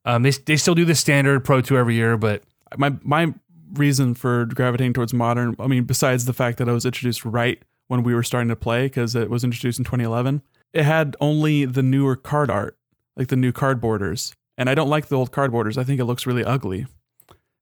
Um, they they still do the standard Pro Tour every year, but my my reason for gravitating towards Modern, I mean, besides the fact that I was introduced right when we were starting to play, because it was introduced in twenty eleven, it had only the newer card art, like the new card borders, and I don't like the old card borders. I think it looks really ugly.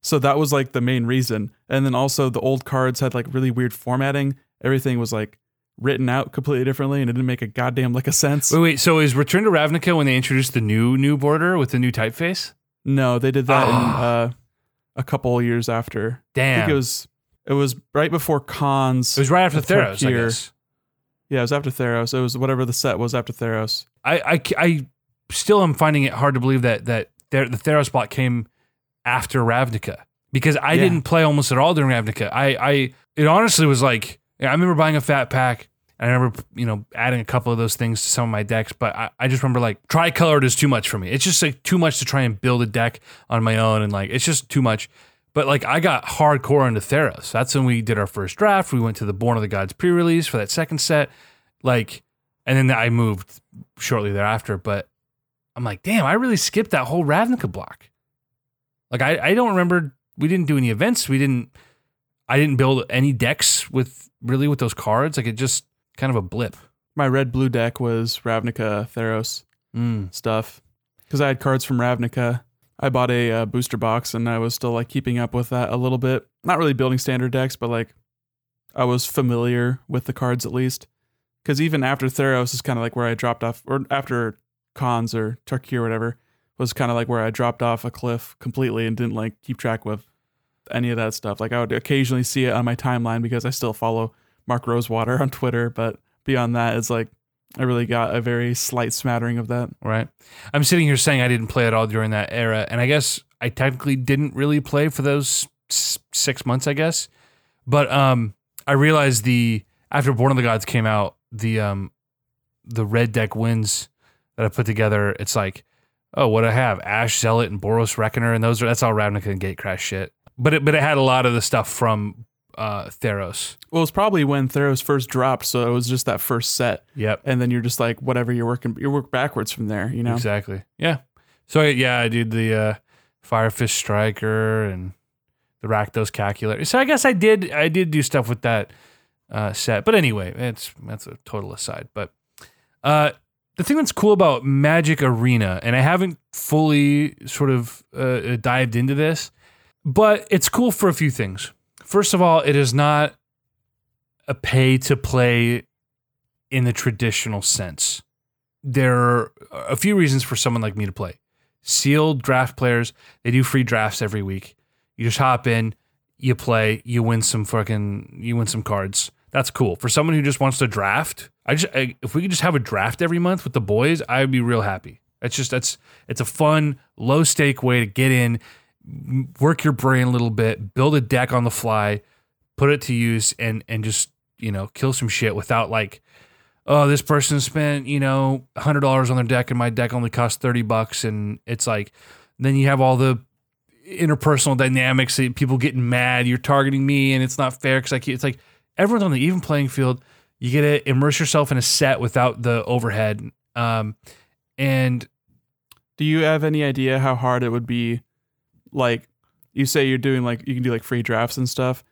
So that was like the main reason, and then also the old cards had like really weird formatting. Everything was like written out completely differently, and it didn't make a goddamn lick of sense. Wait, wait, so is Return to Ravnica when they introduced the new new border with the new typeface? No, they did that oh. in uh, a couple years after. Damn. I think it was, it was right before Khans. It was right after Theros, I guess. Yeah, it was after Theros. It was whatever the set was after Theros. I, I, I still am finding it hard to believe that, that the Theros block came after Ravnica, because I yeah. didn't play almost at all during Ravnica. I, I It honestly was like, I remember buying a fat pack. I remember, you know, adding a couple of those things to some of my decks, but I, I just remember like tricolored is too much for me. It's just like too much to try and build a deck on my own, and like it's just too much. But like I got hardcore into Theros. That's when we did our first draft. We went to the Born of the Gods pre-release for that second set, like, and then I moved shortly thereafter. But I'm like, damn, I really skipped that whole Ravnica block. Like I, I don't remember. We didn't do any events. We didn't. I didn't build any decks with really with those cards. Like it just. Kind of a blip. My red blue deck was Ravnica Theros mm. stuff, because I had cards from Ravnica. I bought a uh, booster box, and I was still like keeping up with that a little bit. Not really building standard decks, but like I was familiar with the cards at least. Because even after Theros is kind of like where I dropped off, or after Khans or Tarkir or whatever was kind of like where I dropped off a cliff completely and didn't like keep track with any of that stuff. Like I would occasionally see it on my timeline because I still follow Mark Rosewater on Twitter, but beyond that, it's like I really got a very slight smattering of that. Right. I'm sitting here saying I didn't play at all during that era, and I guess I technically didn't really play for those six months, I guess. But um, I realized the after Born of the Gods came out, the um, the red deck wins that I put together. It's like, oh, what I have Ash Zealot and Boros Reckoner, and those are that's all Ravnica and Gatecrash shit. But it but it had a lot of the stuff from. Uh, Theros. Well, it's probably when Theros first dropped, so it was just that first set. Yep. And then you're just like, whatever you're working, you work backwards from there, you know? Exactly. Yeah. So yeah, I did the uh, Firefish Striker and the Rakdos Calculator. So I guess I did I did do stuff with that uh, set. But anyway, it's that's a total aside. But uh, the thing that's cool about Magic Arena, and I haven't fully sort of uh, dived into this, but it's cool for a few things. First of all, it is not a pay-to-play in the traditional sense. There are a few reasons for someone like me to play. Sealed draft players, they do free drafts every week. You just hop in, you play, you win some fucking, you win some cards. That's cool. For someone who just wants to draft, I just I, if we could just have a draft every month with the boys, I'd be real happy. That's just that's it's a fun, low stake way to get in, work your brain a little bit, build a deck on the fly, put it to use, and and just you know kill some shit without like, oh, this person spent, you know, one hundred dollars on their deck and my deck only costs thirty bucks. And it's like, then you have all the interpersonal dynamics, people getting mad, you're targeting me and it's not fair because I can't. It's like everyone's on the even playing field. You get to immerse yourself in a set without the overhead. Um, and do you have any idea how hard it would be? Like you say you're doing like, you can do like free drafts and stuff.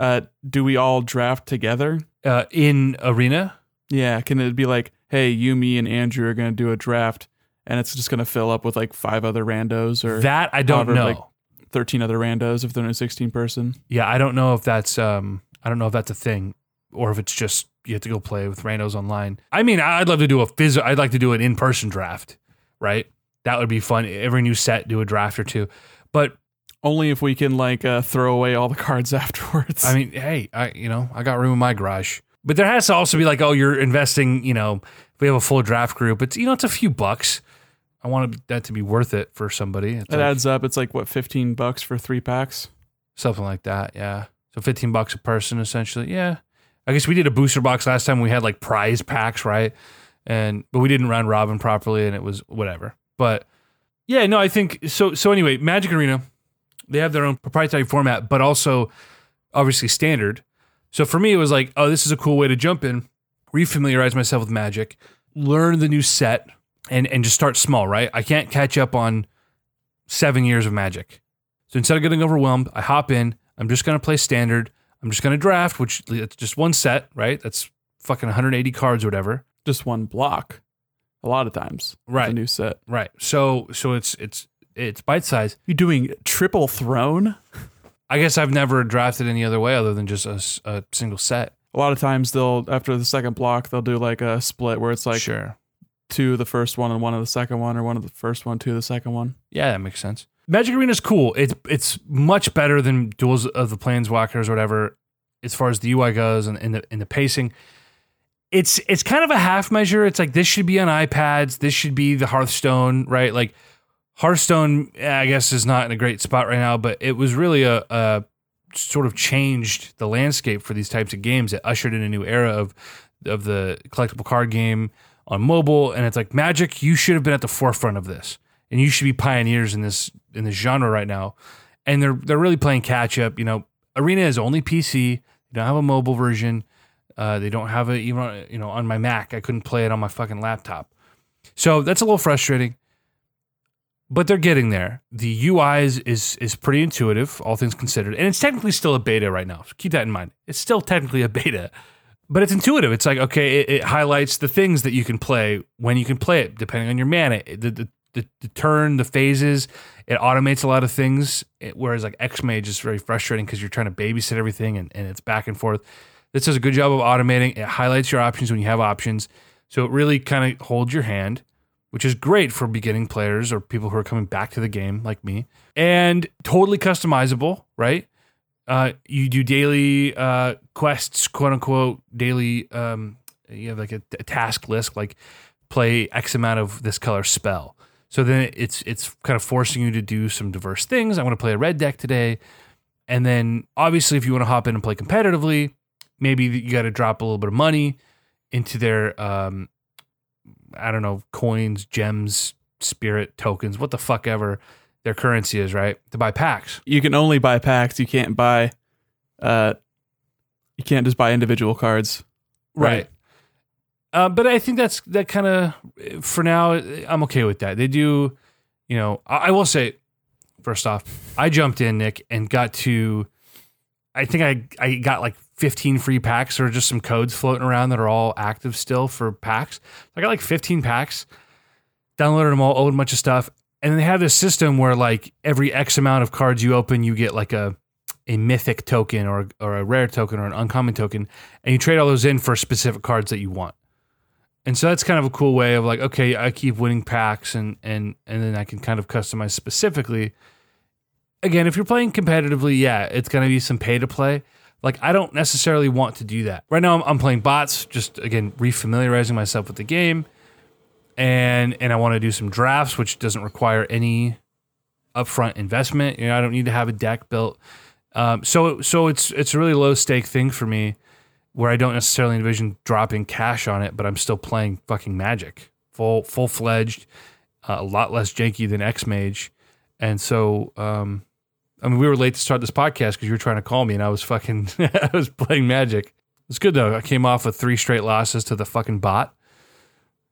Uh, do we all draft together? Uh, in Arena? Yeah, can it be like, hey, you, me, and Andrew are going to do a draft, and it's just going to fill up with like five other randos or that I don't however, know, like thirteen other randos if they're in a sixteen person. Yeah, I don't know if that's um, I don't know if that's a thing, or if it's just you have to go play with randos online. I mean, I'd love to do a phys- I'd like to do an in person draft, right? That would be fun. Every new set, do a draft or two, but only if we can like uh, throw away all the cards afterwards. I mean, hey, I you know I got room in my garage. But there has to also be like, oh, you're investing, you know, if we have a full draft group, it's, you know, it's a few bucks. I want that to be worth it for somebody. It like, adds up. It's like, what, fifteen bucks for three packs? Something like that, yeah. So fifteen bucks a person, essentially, yeah. I guess we did a booster box last time. We had like prize packs, right? And but we didn't round robin properly, and it was whatever. But yeah, no, I think, so So anyway, Magic Arena, they have their own proprietary format, but also obviously standard. So for me, it was like, oh, this is a cool way to jump in, refamiliarize myself with Magic, learn the new set, and and just start small, right? I can't catch up on seven years of Magic. So instead of getting overwhelmed, I hop in. I'm just going to play Standard. I'm just going to draft, which it's just one set, right? That's fucking one hundred eighty cards or whatever. Just one block a lot of times. Right. A new set. Right. So so it's it's it's bite size. You're doing Triple Throne? I guess I've never drafted any other way other than just a, a single set. A lot of times they'll, after the second block, they'll do like a split where it's like sure. two of the first one and one of the second one, or one of the first one, two of the second one. Yeah, that makes sense. Magic Arena is cool. It's it's much better than Duels of the Planeswalkers or whatever, as far as the U I goes and, and the and the pacing. It's it's kind of a half measure. It's like this should be on iPads. This should be the Hearthstone, right? Like. Hearthstone, I guess, is not in a great spot right now, but it was really a, a sort of changed the landscape for these types of games. It ushered in a new era of of the collectible card game on mobile, and it's like Magic. You should have been at the forefront of this, and you should be pioneers in this in this genre right now. And they're they're really playing catch up. You know, Arena is only P C. They don't have a mobile version. Uh, they don't have it even you know on my Mac. I couldn't play it on my fucking laptop, so that's a little frustrating. But they're getting there. The U I is, is is pretty intuitive, all things considered. And it's technically still a beta right now. So keep that in mind. It's still technically a beta, but it's intuitive. It's like, okay, it, it highlights the things that you can play, when you can play it, depending on your mana, the, the, the, the turn, the phases. It automates a lot of things, it, whereas like X-Mage is very frustrating because you're trying to babysit everything and, and it's back and forth. This does a good job of automating. It highlights your options when you have options. So it really kind of holds your hand, which is great for beginning players or people who are coming back to the game like me. And totally customizable, right? Uh, you do daily uh, quests, quote unquote, daily, um, you have like a, a task list, like play X amount of this color spell. So then it's it's kind of forcing you to do some diverse things. I want to play a red deck today. And then obviously if you want to hop in and play competitively, maybe you got to drop a little bit of money into their... Um, I don't know, coins, gems, spirit, tokens, what the fuck ever their currency is, right? To buy packs. You can only buy packs. You can't buy, uh, you can't just buy individual cards. Right. right. Uh, but I think that's, that kind of, for now, I'm okay with that. They do, you know, I, I will say first off. I jumped in, Nick, and got to, I think I, I got like fifteen free packs or just some codes floating around that are all active still for packs. I got like fifteen packs, downloaded them all, owed a bunch of stuff. And they have this system where like every X amount of cards you open, you get like a, a mythic token or, or a rare token or an uncommon token. And you trade all those in for specific cards that you want. And so that's kind of a cool way of like, okay, I keep winning packs and, and, and then I can kind of customize specifically. Again, if you're playing competitively, yeah, it's going to be some pay to play. Like, I don't necessarily want to do that. Right now I'm, I'm playing bots, just again, refamiliarizing myself with the game. And, and I want to do some drafts, which doesn't require any upfront investment. You know, I don't need to have a deck built. Um, so, so it's, it's a really low stake thing for me, where I don't necessarily envision dropping cash on it, but I'm still playing fucking Magic, full, full-fledged, uh, a lot less janky than X-Mage. And so, um, I mean, we were late to start this podcast because you were trying to call me, and I was fucking, I was playing Magic. It's good, though. I came off with three straight losses to the fucking bot.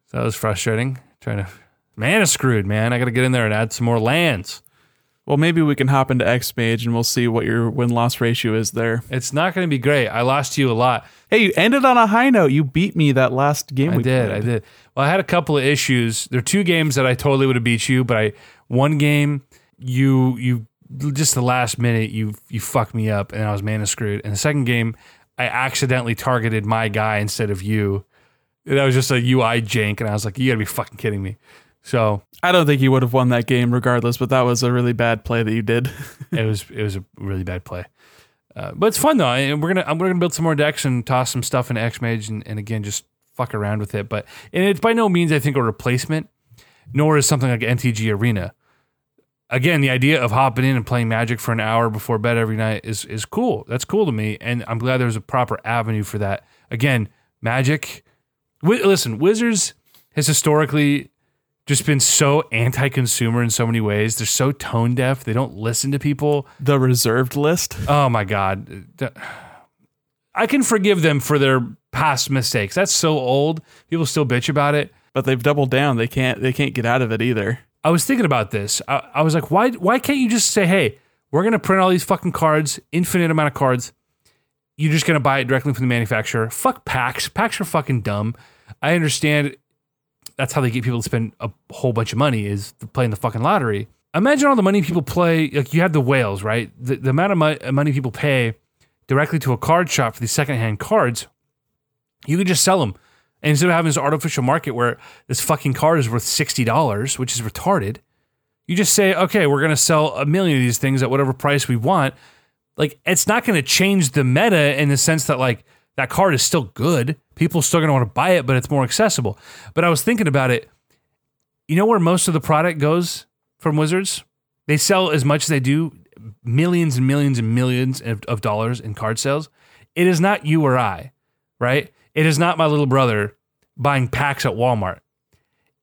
So that was frustrating. Trying to, man, is screwed, man. I got to get in there and add some more lands. Well, maybe we can hop into X-Mage and we'll see what your win-loss ratio is there. It's not going to be great. I lost to you a lot. Hey, you ended on a high note. You beat me that last game. I we did. Played. I did. Well, I had a couple of issues. There are two games that I totally would have beat you, but I one game you you just the last minute you you fucked me up and I was mana screwed. And the second game, I accidentally targeted my guy instead of you. That was just a U I jank, and I was like, you got to be fucking kidding me. So I don't think you would have won that game regardless, but that was a really bad play that you did. it was it was a really bad play, uh, but it's fun though, and we're gonna we're gonna build some more decks and toss some stuff into X-Mage and, and again just fuck around with it. But and it's by no means I think a replacement, nor is something like M T G Arena. Again, the idea of hopping in and playing Magic for an hour before bed every night is is cool. That's cool to me, and I'm glad there's a proper avenue for that. Again, Magic. Wi- listen, Wizards has historically just been so anti-consumer in so many ways. They're so tone deaf. They don't listen to people. The reserved list. Oh my God. I can forgive them for their past mistakes. That's so old. People still bitch about it, but they've doubled down. They can't, they can't get out of it either. I was thinking about this. I, I was like, why, why can't you just say, hey, we're going to print all these fucking cards, infinite amount of cards. You're just going to buy it directly from the manufacturer. Fuck packs. Packs are fucking dumb. I understand. That's how they get people to spend a whole bunch of money is playing the fucking lottery. Imagine all the money people play. Like you have the whales, right? The, the amount of mo- money people pay directly to a card shop for these secondhand cards, you could just sell them. And instead of having this artificial market where this fucking card is worth sixty dollars, which is retarded, you just say, okay, we're going to sell a million of these things at whatever price we want. Like it's not going to change the meta in the sense that like that card is still good. People are still going to want to buy it, but it's more accessible. But I was thinking about it. You know where most of the product goes from Wizards? They sell as much as they do, millions and millions and millions of, of dollars in card sales. It is not you or I, right? It is not my little brother buying packs at Walmart.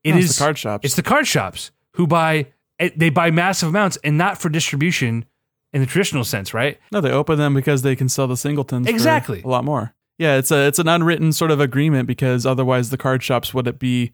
It no, is it's the card shops. It's the card shops who buy, they buy massive amounts and not for distribution in the traditional sense, right? No, they open them because they can sell the singletons exactly for a lot more. Yeah, it's a it's an unwritten sort of agreement because otherwise the card shops wouldn't be,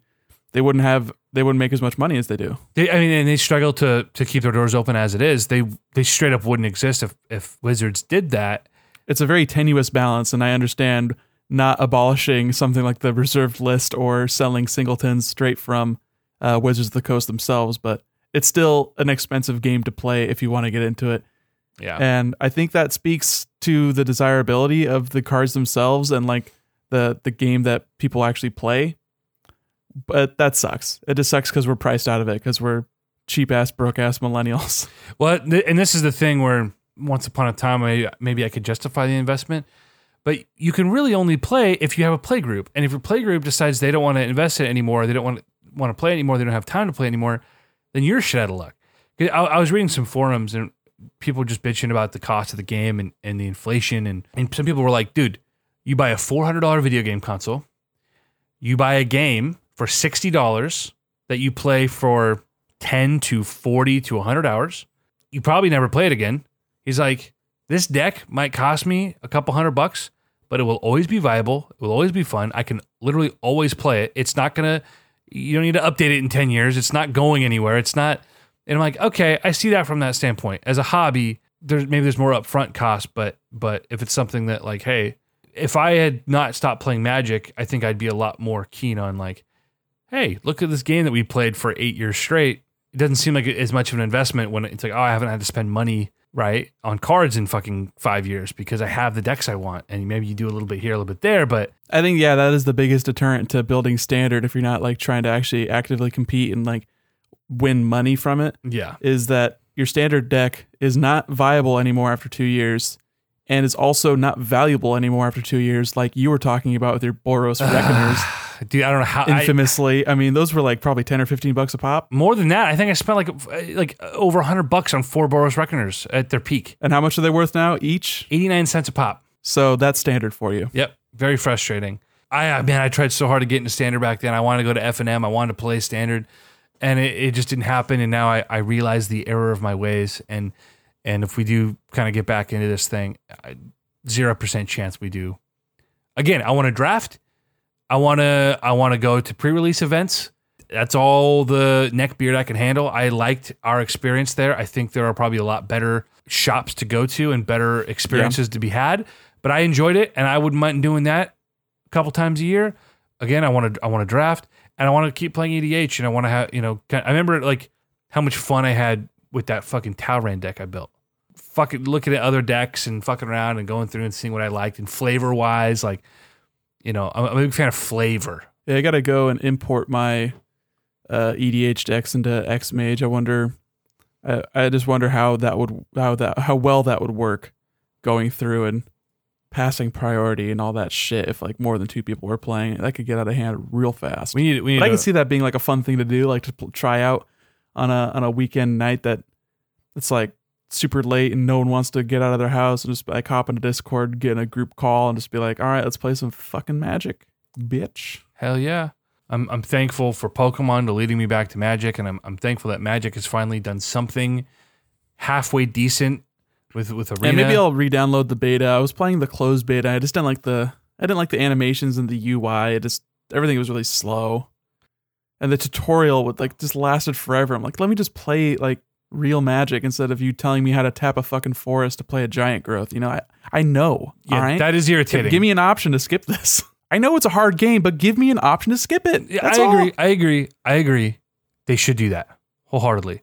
they wouldn't have, they wouldn't make as much money as they do. They, I mean, and they struggle to to keep their doors open as it is. They they straight up wouldn't exist if if Wizards did that. It's a very tenuous balance, and I understand not abolishing something like the reserved list or selling singletons straight from uh, Wizards of the Coast themselves, but it's still an expensive game to play if you want to get into it. Yeah, and I think that speaks to the desirability of the cards themselves and like the the game that people actually play. But that sucks. It just sucks because we're priced out of it because we're cheap ass, broke ass millennials. Well, and this is the thing where once upon a time, I, maybe I could justify the investment, but you can really only play if you have a play group. And if your play group decides they don't want to invest in it anymore, they don't want want to play anymore, they don't have time to play anymore, then you're shit out of luck. I, I was reading some forums and people just bitching about the cost of the game and, and the inflation. And, and some people were like, dude, you buy a four hundred dollars video game console, you buy a game for sixty dollars that you play for ten to forty to one hundred hours. You probably never play it again. He's like, this deck might cost me a couple hundred bucks, but it will always be viable. It will always be fun. I can literally always play it. It's not going to, you don't need to update it in ten years. It's not going anywhere. It's not, And I'm like, okay, I see that from that standpoint. As a hobby, there's maybe there's more upfront cost, but but if it's something that like, hey, if I had not stopped playing Magic, I think I'd be a lot more keen on like, hey, look at this game that we played for eight years straight. It doesn't seem like as much of an investment when it's like, oh, I haven't had to spend money, right, on cards in fucking five years because I have the decks I want. And maybe you do a little bit here, a little bit there, but... I think, yeah, that is the biggest deterrent to building standard if you're not like trying to actually actively compete and like win money from it. Yeah. Is that your standard deck is not viable anymore after two years and is also not valuable anymore after two years like you were talking about with your Boros Reckoners. Dude, I don't know how infamously. I, I mean, those were like probably ten or fifteen bucks a pop. More than that, I think I spent like like over a hundred bucks on four Boros Reckoners at their peak. And how much are they worth now? Each eighty nine cents a pop. So that's standard for you. Yep, very frustrating. I man, I tried so hard to get into standard back then. I wanted to go to F N M. I wanted to play standard, and it, it just didn't happen. And now I I realize the error of my ways. And and if we do kind of get back into this thing, zero percent chance we do. Again, I want to draft. I want to I want to go to pre-release events. That's all the neckbeard I can handle. I liked our experience there. I think there are probably a lot better shops to go to and better experiences yeah. to be had, but I enjoyed it and I wouldn't mind doing that a couple times a year. Again, I want to I want to draft and I want to keep playing E D H and I want to have, you know, I remember like how much fun I had with that fucking Talran deck I built. Fucking looking at other decks and fucking around and going through and seeing what I liked and flavor-wise like You know, I'm a big fan of flavor. Yeah, I got to go and import my uh, E D H decks into X-Mage. I wonder, I, I just wonder how that would, how that, how well that would work going through and passing priority and all that shit. If like more than two people were playing, that could get out of hand real fast. We need, we need but I can see that being like a fun thing to do, like to pl- try out on a, on a weekend night that it's like super late and no one wants to get out of their house and just like hop into Discord, get in a group call and just be like, all right, let's play some fucking Magic, bitch. Hell yeah. I'm I'm thankful for Pokemon to leading me back to Magic, and I'm I'm thankful that Magic has finally done something halfway decent with, with Arena. And maybe I'll re-download the beta. I was playing the closed beta. I just didn't like the I didn't like the animations and the U I. It just everything was really slow. And the tutorial would like just lasted forever. I'm like, let me just play like real Magic instead of you telling me how to tap a fucking forest to play a giant growth. You know, I, I know. Yeah, all right? That is irritating. Give me an option to skip this. I know it's a hard game, but give me an option to skip it. That's I agree. All. I agree. I agree. They should do that wholeheartedly.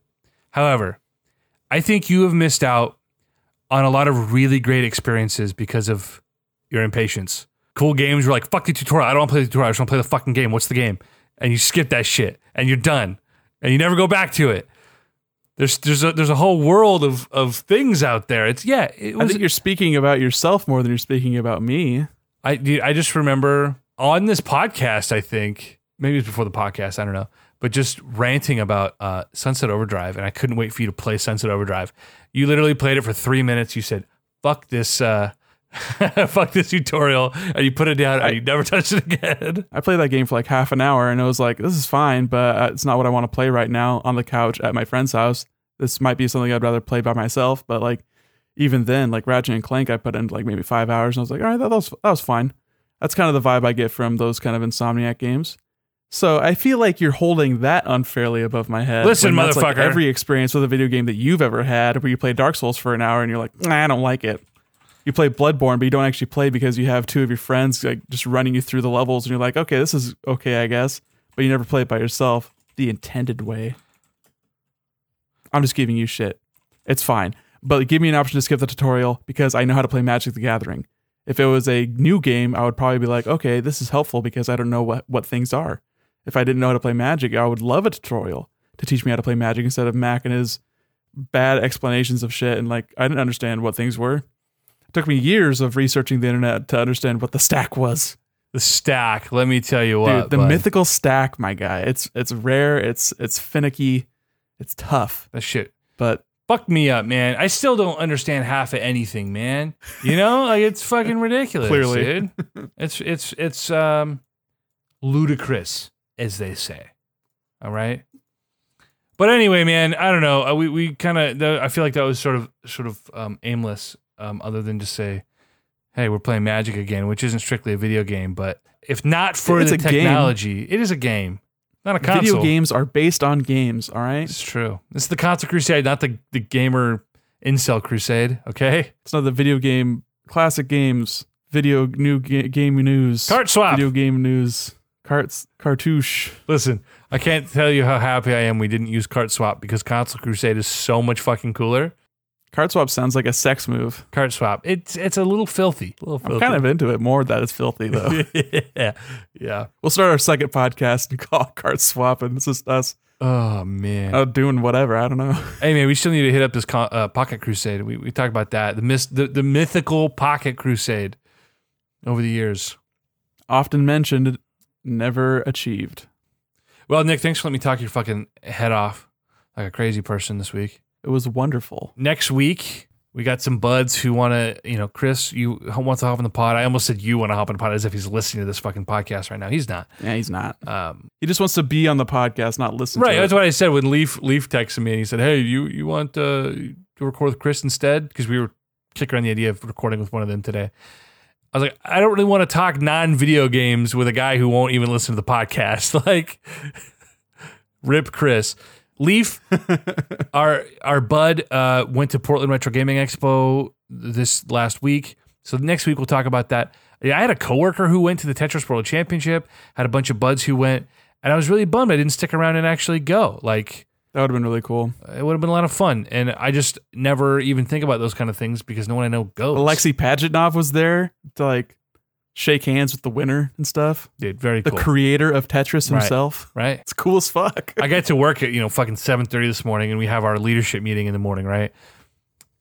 However, I think you have missed out on a lot of really great experiences because of your impatience. Cool games were like, fuck the tutorial. I don't want to play the tutorial. I just want to play the fucking game. What's the game? And you skip that shit and you're done and you never go back to it. There's there's a, there's a whole world of, of things out there. It's yeah. It was, I think you're speaking about yourself more than you're speaking about me. I dude, I just remember on this podcast, I think maybe it's before the podcast, I don't know, but just ranting about uh, Sunset Overdrive, and I couldn't wait for you to play Sunset Overdrive. You literally played it for three minutes. You said, "Fuck this, uh, fuck this tutorial," and you put it down, I, and you never touched it again. I played that game for like half an hour, and I was like, "This is fine, but it's not what I want to play right now on the couch at my friend's house." This might be something I'd rather play by myself, but like even then, like Ratchet and Clank, I put in like maybe five hours and I was like, all right, that, that was that was fine. That's kind of the vibe I get from those kind of Insomniac games. So I feel like you're holding that unfairly above my head. Listen, motherfucker. Like every experience with a video game that you've ever had where you play Dark Souls for an hour and you're like, nah, I don't like it. You play Bloodborne, but you don't actually play because you have two of your friends like just running you through the levels and you're like, okay, this is okay, I guess. But you never play it by yourself the intended way. I'm just giving you shit. It's fine. But give me an option to skip the tutorial because I know how to play Magic the Gathering. If it was a new game, I would probably be like, okay, this is helpful because I don't know what, what things are. If I didn't know how to play Magic, I would love a tutorial to teach me how to play Magic instead of Mac and his bad explanations of shit. And like, I didn't understand what things were. It took me years of researching the internet to understand what the stack was. The stack. Let me tell you what. Dude, the bud. mythical stack, my guy. It's, it's rare. It's, it's finicky. It's tough. That shit. But fuck me up, man. I still don't understand half of anything, man. You know, like it's fucking ridiculous. Clearly. Dude. It's it's it's um ludicrous, as they say. All right. But anyway, man, I don't know. We we kind of I feel like that was sort of sort of um, aimless, um, other than to say, hey, we're playing Magic again, which isn't strictly a video game, but if not for it's the technology, game. It is a game. Not a console. Video games are based on games, all right? It's true. This is the Console Crusade, not the, the Gamer Incel Crusade, okay? It's not the video game, classic games, video new ga- game news. Cart swap. Video game news. Carts, cartouche. Listen, I can't tell you how happy I am we didn't use Cart Swap because Console Crusade is so much fucking cooler. Cart swap sounds like a sex move. Cart swap. It's it's a little filthy. A little filthy. I'm kind of into it more that it's filthy, though. yeah. yeah. We'll start our second podcast and call it Cart Swap, and it's just us. Oh, man. Uh, doing whatever. I don't know. Hey, man, we still need to hit up this uh, Pocket Crusade. We we talked about that. The, mis- the, the mythical Pocket Crusade over the years. Often mentioned, never achieved. Well, Nick, thanks for letting me talk your fucking head off like a crazy person this week. It was wonderful. Next week, we got some buds who want to, you know, Chris, you wants to hop in the pod. I almost said you want to hop in the pod as if he's listening to this fucking podcast right now. He's not. Yeah, he's not. Um, he just wants to be on the podcast, not listen right, to it. Right, that's what I said when Leaf Leaf texted me and he said, hey, you, you want uh, to record with Chris instead? Because we were kicking around the idea of recording with one of them today. I was like, I don't really want to talk non-video games with a guy who won't even listen to the podcast. Like, rip Chris. Leaf, our our bud, uh, went to Portland Retro Gaming Expo this last week. So next week we'll talk about that. I had a coworker who went to the Tetris World Championship, had a bunch of buds who went, and I was really bummed I didn't stick around and actually go. Like that would have been really cool. It would have been a lot of fun, and I just never even think about those kind of things because no one I know goes. Alexei Pajitnov was there to like shake hands with the winner and stuff. Dude, very cool. The creator of Tetris himself. Right. right. It's cool as fuck. I got to work at, you know, fucking seven thirty this morning, and we have our leadership meeting in the morning, right?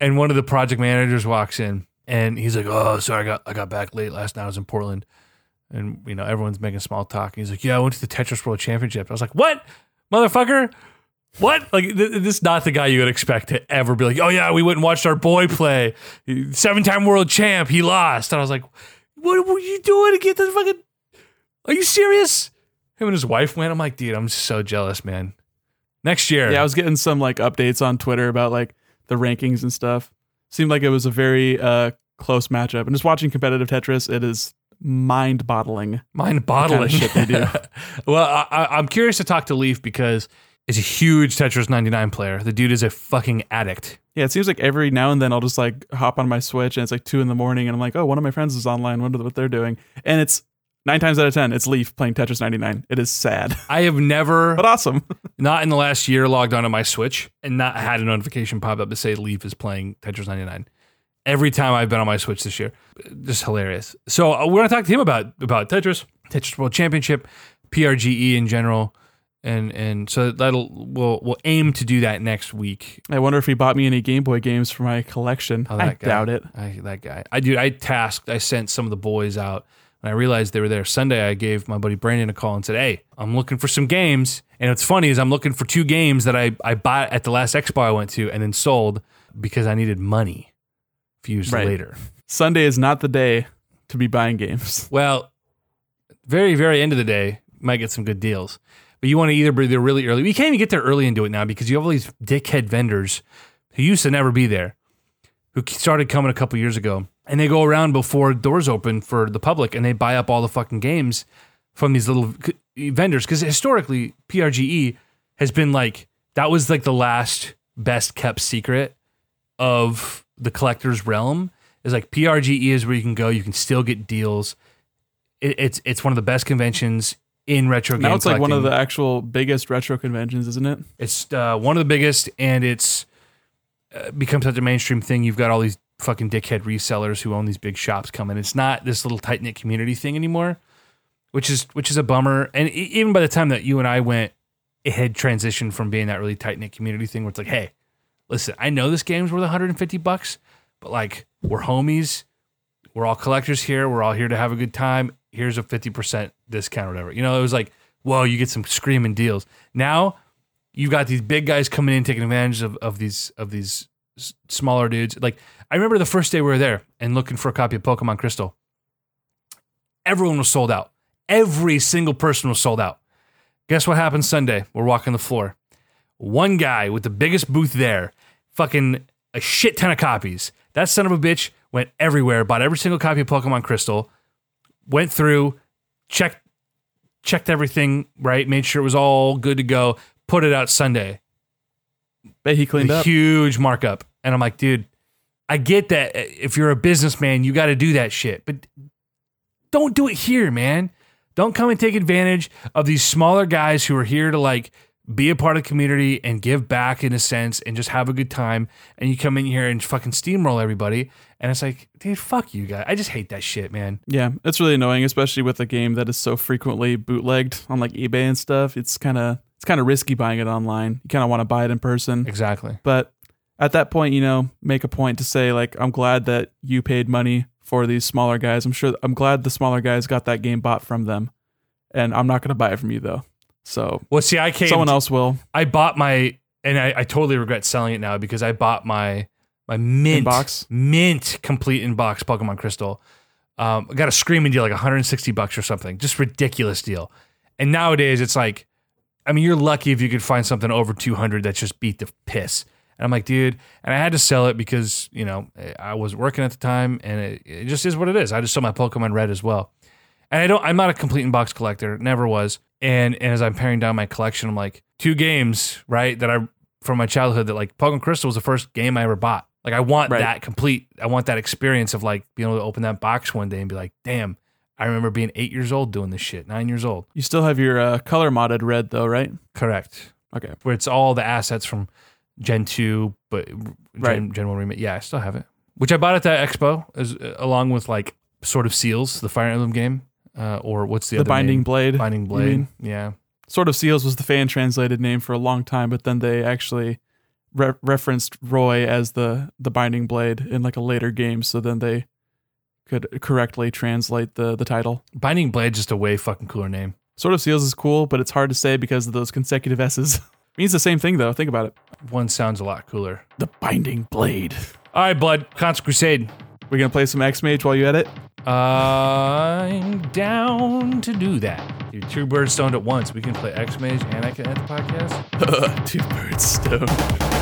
And one of the project managers walks in, and he's like, oh, sorry, I got I got back late last night. I was in Portland. And, you know, everyone's making small talk. And he's like, yeah, I went to the Tetris World Championship. I was like, what? Motherfucker? What? Like, th- this is not the guy you would expect to ever be like, oh, yeah, we went and watched our boy play. Seven-time world champ. He lost. And I was like... what were you doing to get this fucking... Are you serious? Him and his wife went. I'm like, dude, I'm so jealous, man. Next year. Yeah, I was getting some like updates on Twitter about like the rankings and stuff. Seemed like it was a very uh, close matchup. And just watching competitive Tetris, it is mind-boggling. Mind-boggling. Kind of shit they do. Well, I, I'm curious to talk to Leaf because he's a huge Tetris ninety-nine player. The dude is a fucking addict. Yeah, it seems like every now and then I'll just like hop on my Switch and it's like two in the morning and I'm like, oh, one of my friends is online. Wonder what they're doing. And it's nine times out of ten, it's Leaf playing Tetris ninety-nine. It is sad. I have never, but awesome. Not in the last year, logged onto my Switch and not had a notification pop up to say Leaf is playing Tetris ninety-nine. Every time I've been on my Switch this year, just hilarious. So uh, we're gonna talk to him about about Tetris, Tetris World Championship, P R G E in general. And and so that'll we'll we'll aim to do that next week. I wonder if he bought me any Game Boy games for my collection. Oh, I guy. doubt it. I, that guy. I do. I tasked. I sent some of the boys out, and I realized they were there Sunday. I gave my buddy Brandon a call and said, "Hey, I'm looking for some games." And what's funny is I'm looking for two games that I, I bought at the last expo I went to and then sold because I needed money. A few years right. later, Sunday is not the day to be buying games. Well, very very end of the day, might get some good deals. But you want to either be there really early. You can't even get there early and do it now because you have all these dickhead vendors who used to never be there, who started coming a couple years ago. And they go around before doors open for the public and they buy up all the fucking games from these little vendors. Because historically, P R G E has been like, that was like the last best kept secret of the collector's realm. Is like P R G E is where you can go. You can still get deals. It, it's it's one of the best conventions in retro games. Now game it's like collecting. One of the actual biggest retro conventions, isn't it? It's uh, one of the biggest, and it's uh, become such a mainstream thing. You've got all these fucking dickhead resellers who own these big shops coming. It's not this little tight knit community thing anymore, which is which is a bummer. And even by the time that you and I went, it had transitioned from being that really tight knit community thing where it's like, hey, listen, I know this game's worth one hundred fifty bucks, but like we're homies, we're all collectors here, we're all here to have a good time. Here's a fifty percent discount or whatever. You know, it was like, whoa, you get some screaming deals. Now you've got these big guys coming in, taking advantage of, of these of these smaller dudes. Like, I remember the first day we were there and looking for a copy of Pokemon Crystal. Everyone was sold out. Every single person was sold out. Guess what happened Sunday? We're walking the floor. One guy with the biggest booth there, fucking a shit ton of copies. That son of a bitch went everywhere, bought every single copy of Pokemon Crystal, went through, checked checked everything, right? Made sure it was all good to go. Put it out Sunday. Bet he cleaned up. Huge markup. And I'm like, dude, I get that if you're a businessman, you got to do that shit. But don't do it here, man. Don't come and take advantage of these smaller guys who are here to like be a part of the community and give back in a sense and just have a good time. And you come in here and fucking steamroll everybody. And it's like, dude, fuck you guys. I just hate that shit, man. Yeah, it's really annoying, especially with a game that is so frequently bootlegged on like eBay and stuff. It's kind of it's kind of risky buying it online. You kind of want to buy it in person. Exactly. But at that point, you know, make a point to say like, I'm glad that you paid money for these smaller guys. I'm sure I'm glad the smaller guys got that game bought from them, and I'm not going to buy it from you though. So, well, see, I came. Someone else will. I bought my, and I, I totally regret selling it now because I bought my my mint inbox? mint complete inbox Pokemon Crystal. Um, I got a screaming deal, like one hundred sixty bucks or something, just ridiculous deal. And nowadays, it's like, I mean, you're lucky if you could find something over two hundred that's just beat the piss. And I'm like, dude, and I had to sell it because, you know, I was working at the time, and it, it just is what it is. I just sold my Pokemon Red as well. And I don't, I'm not a complete inbox collector, never was. And, and as I'm paring down my collection, I'm like, two games, right, that I from my childhood that like Pokemon Crystal was the first game I ever bought. Like I want right. that complete, I want that experience of like being able to open that box one day and be like, damn, I remember being eight years old doing this shit, nine years old. You still have your uh, color modded Red though, right? Correct. Okay. Where it's all the assets from Gen two, but Gen, right. Gen one remake. Yeah, I still have it. Which I bought at that expo as, uh, along with like sort of Seals, the Fire Emblem game. Uh, or what's the, the other Binding name? Blade. Binding Blade, yeah. Sort of Seals was the fan-translated name for a long time, but then they actually re- referenced Roy as the, the Binding Blade in like a later game, so then they could correctly translate the, the title. Binding Blade, just a way fucking cooler name. Sort of Seals is cool, but it's hard to say because of those consecutive S's. It means the same thing, though. Think about it. One sounds a lot cooler. The Binding Blade. All right, bud. Console Crusade. We're going to play some X-Mage while you edit? Uh, I'm down to do that. Dude, two birds stoned at once. We can play X-Mage and I can edit the podcast. Two birds stoned.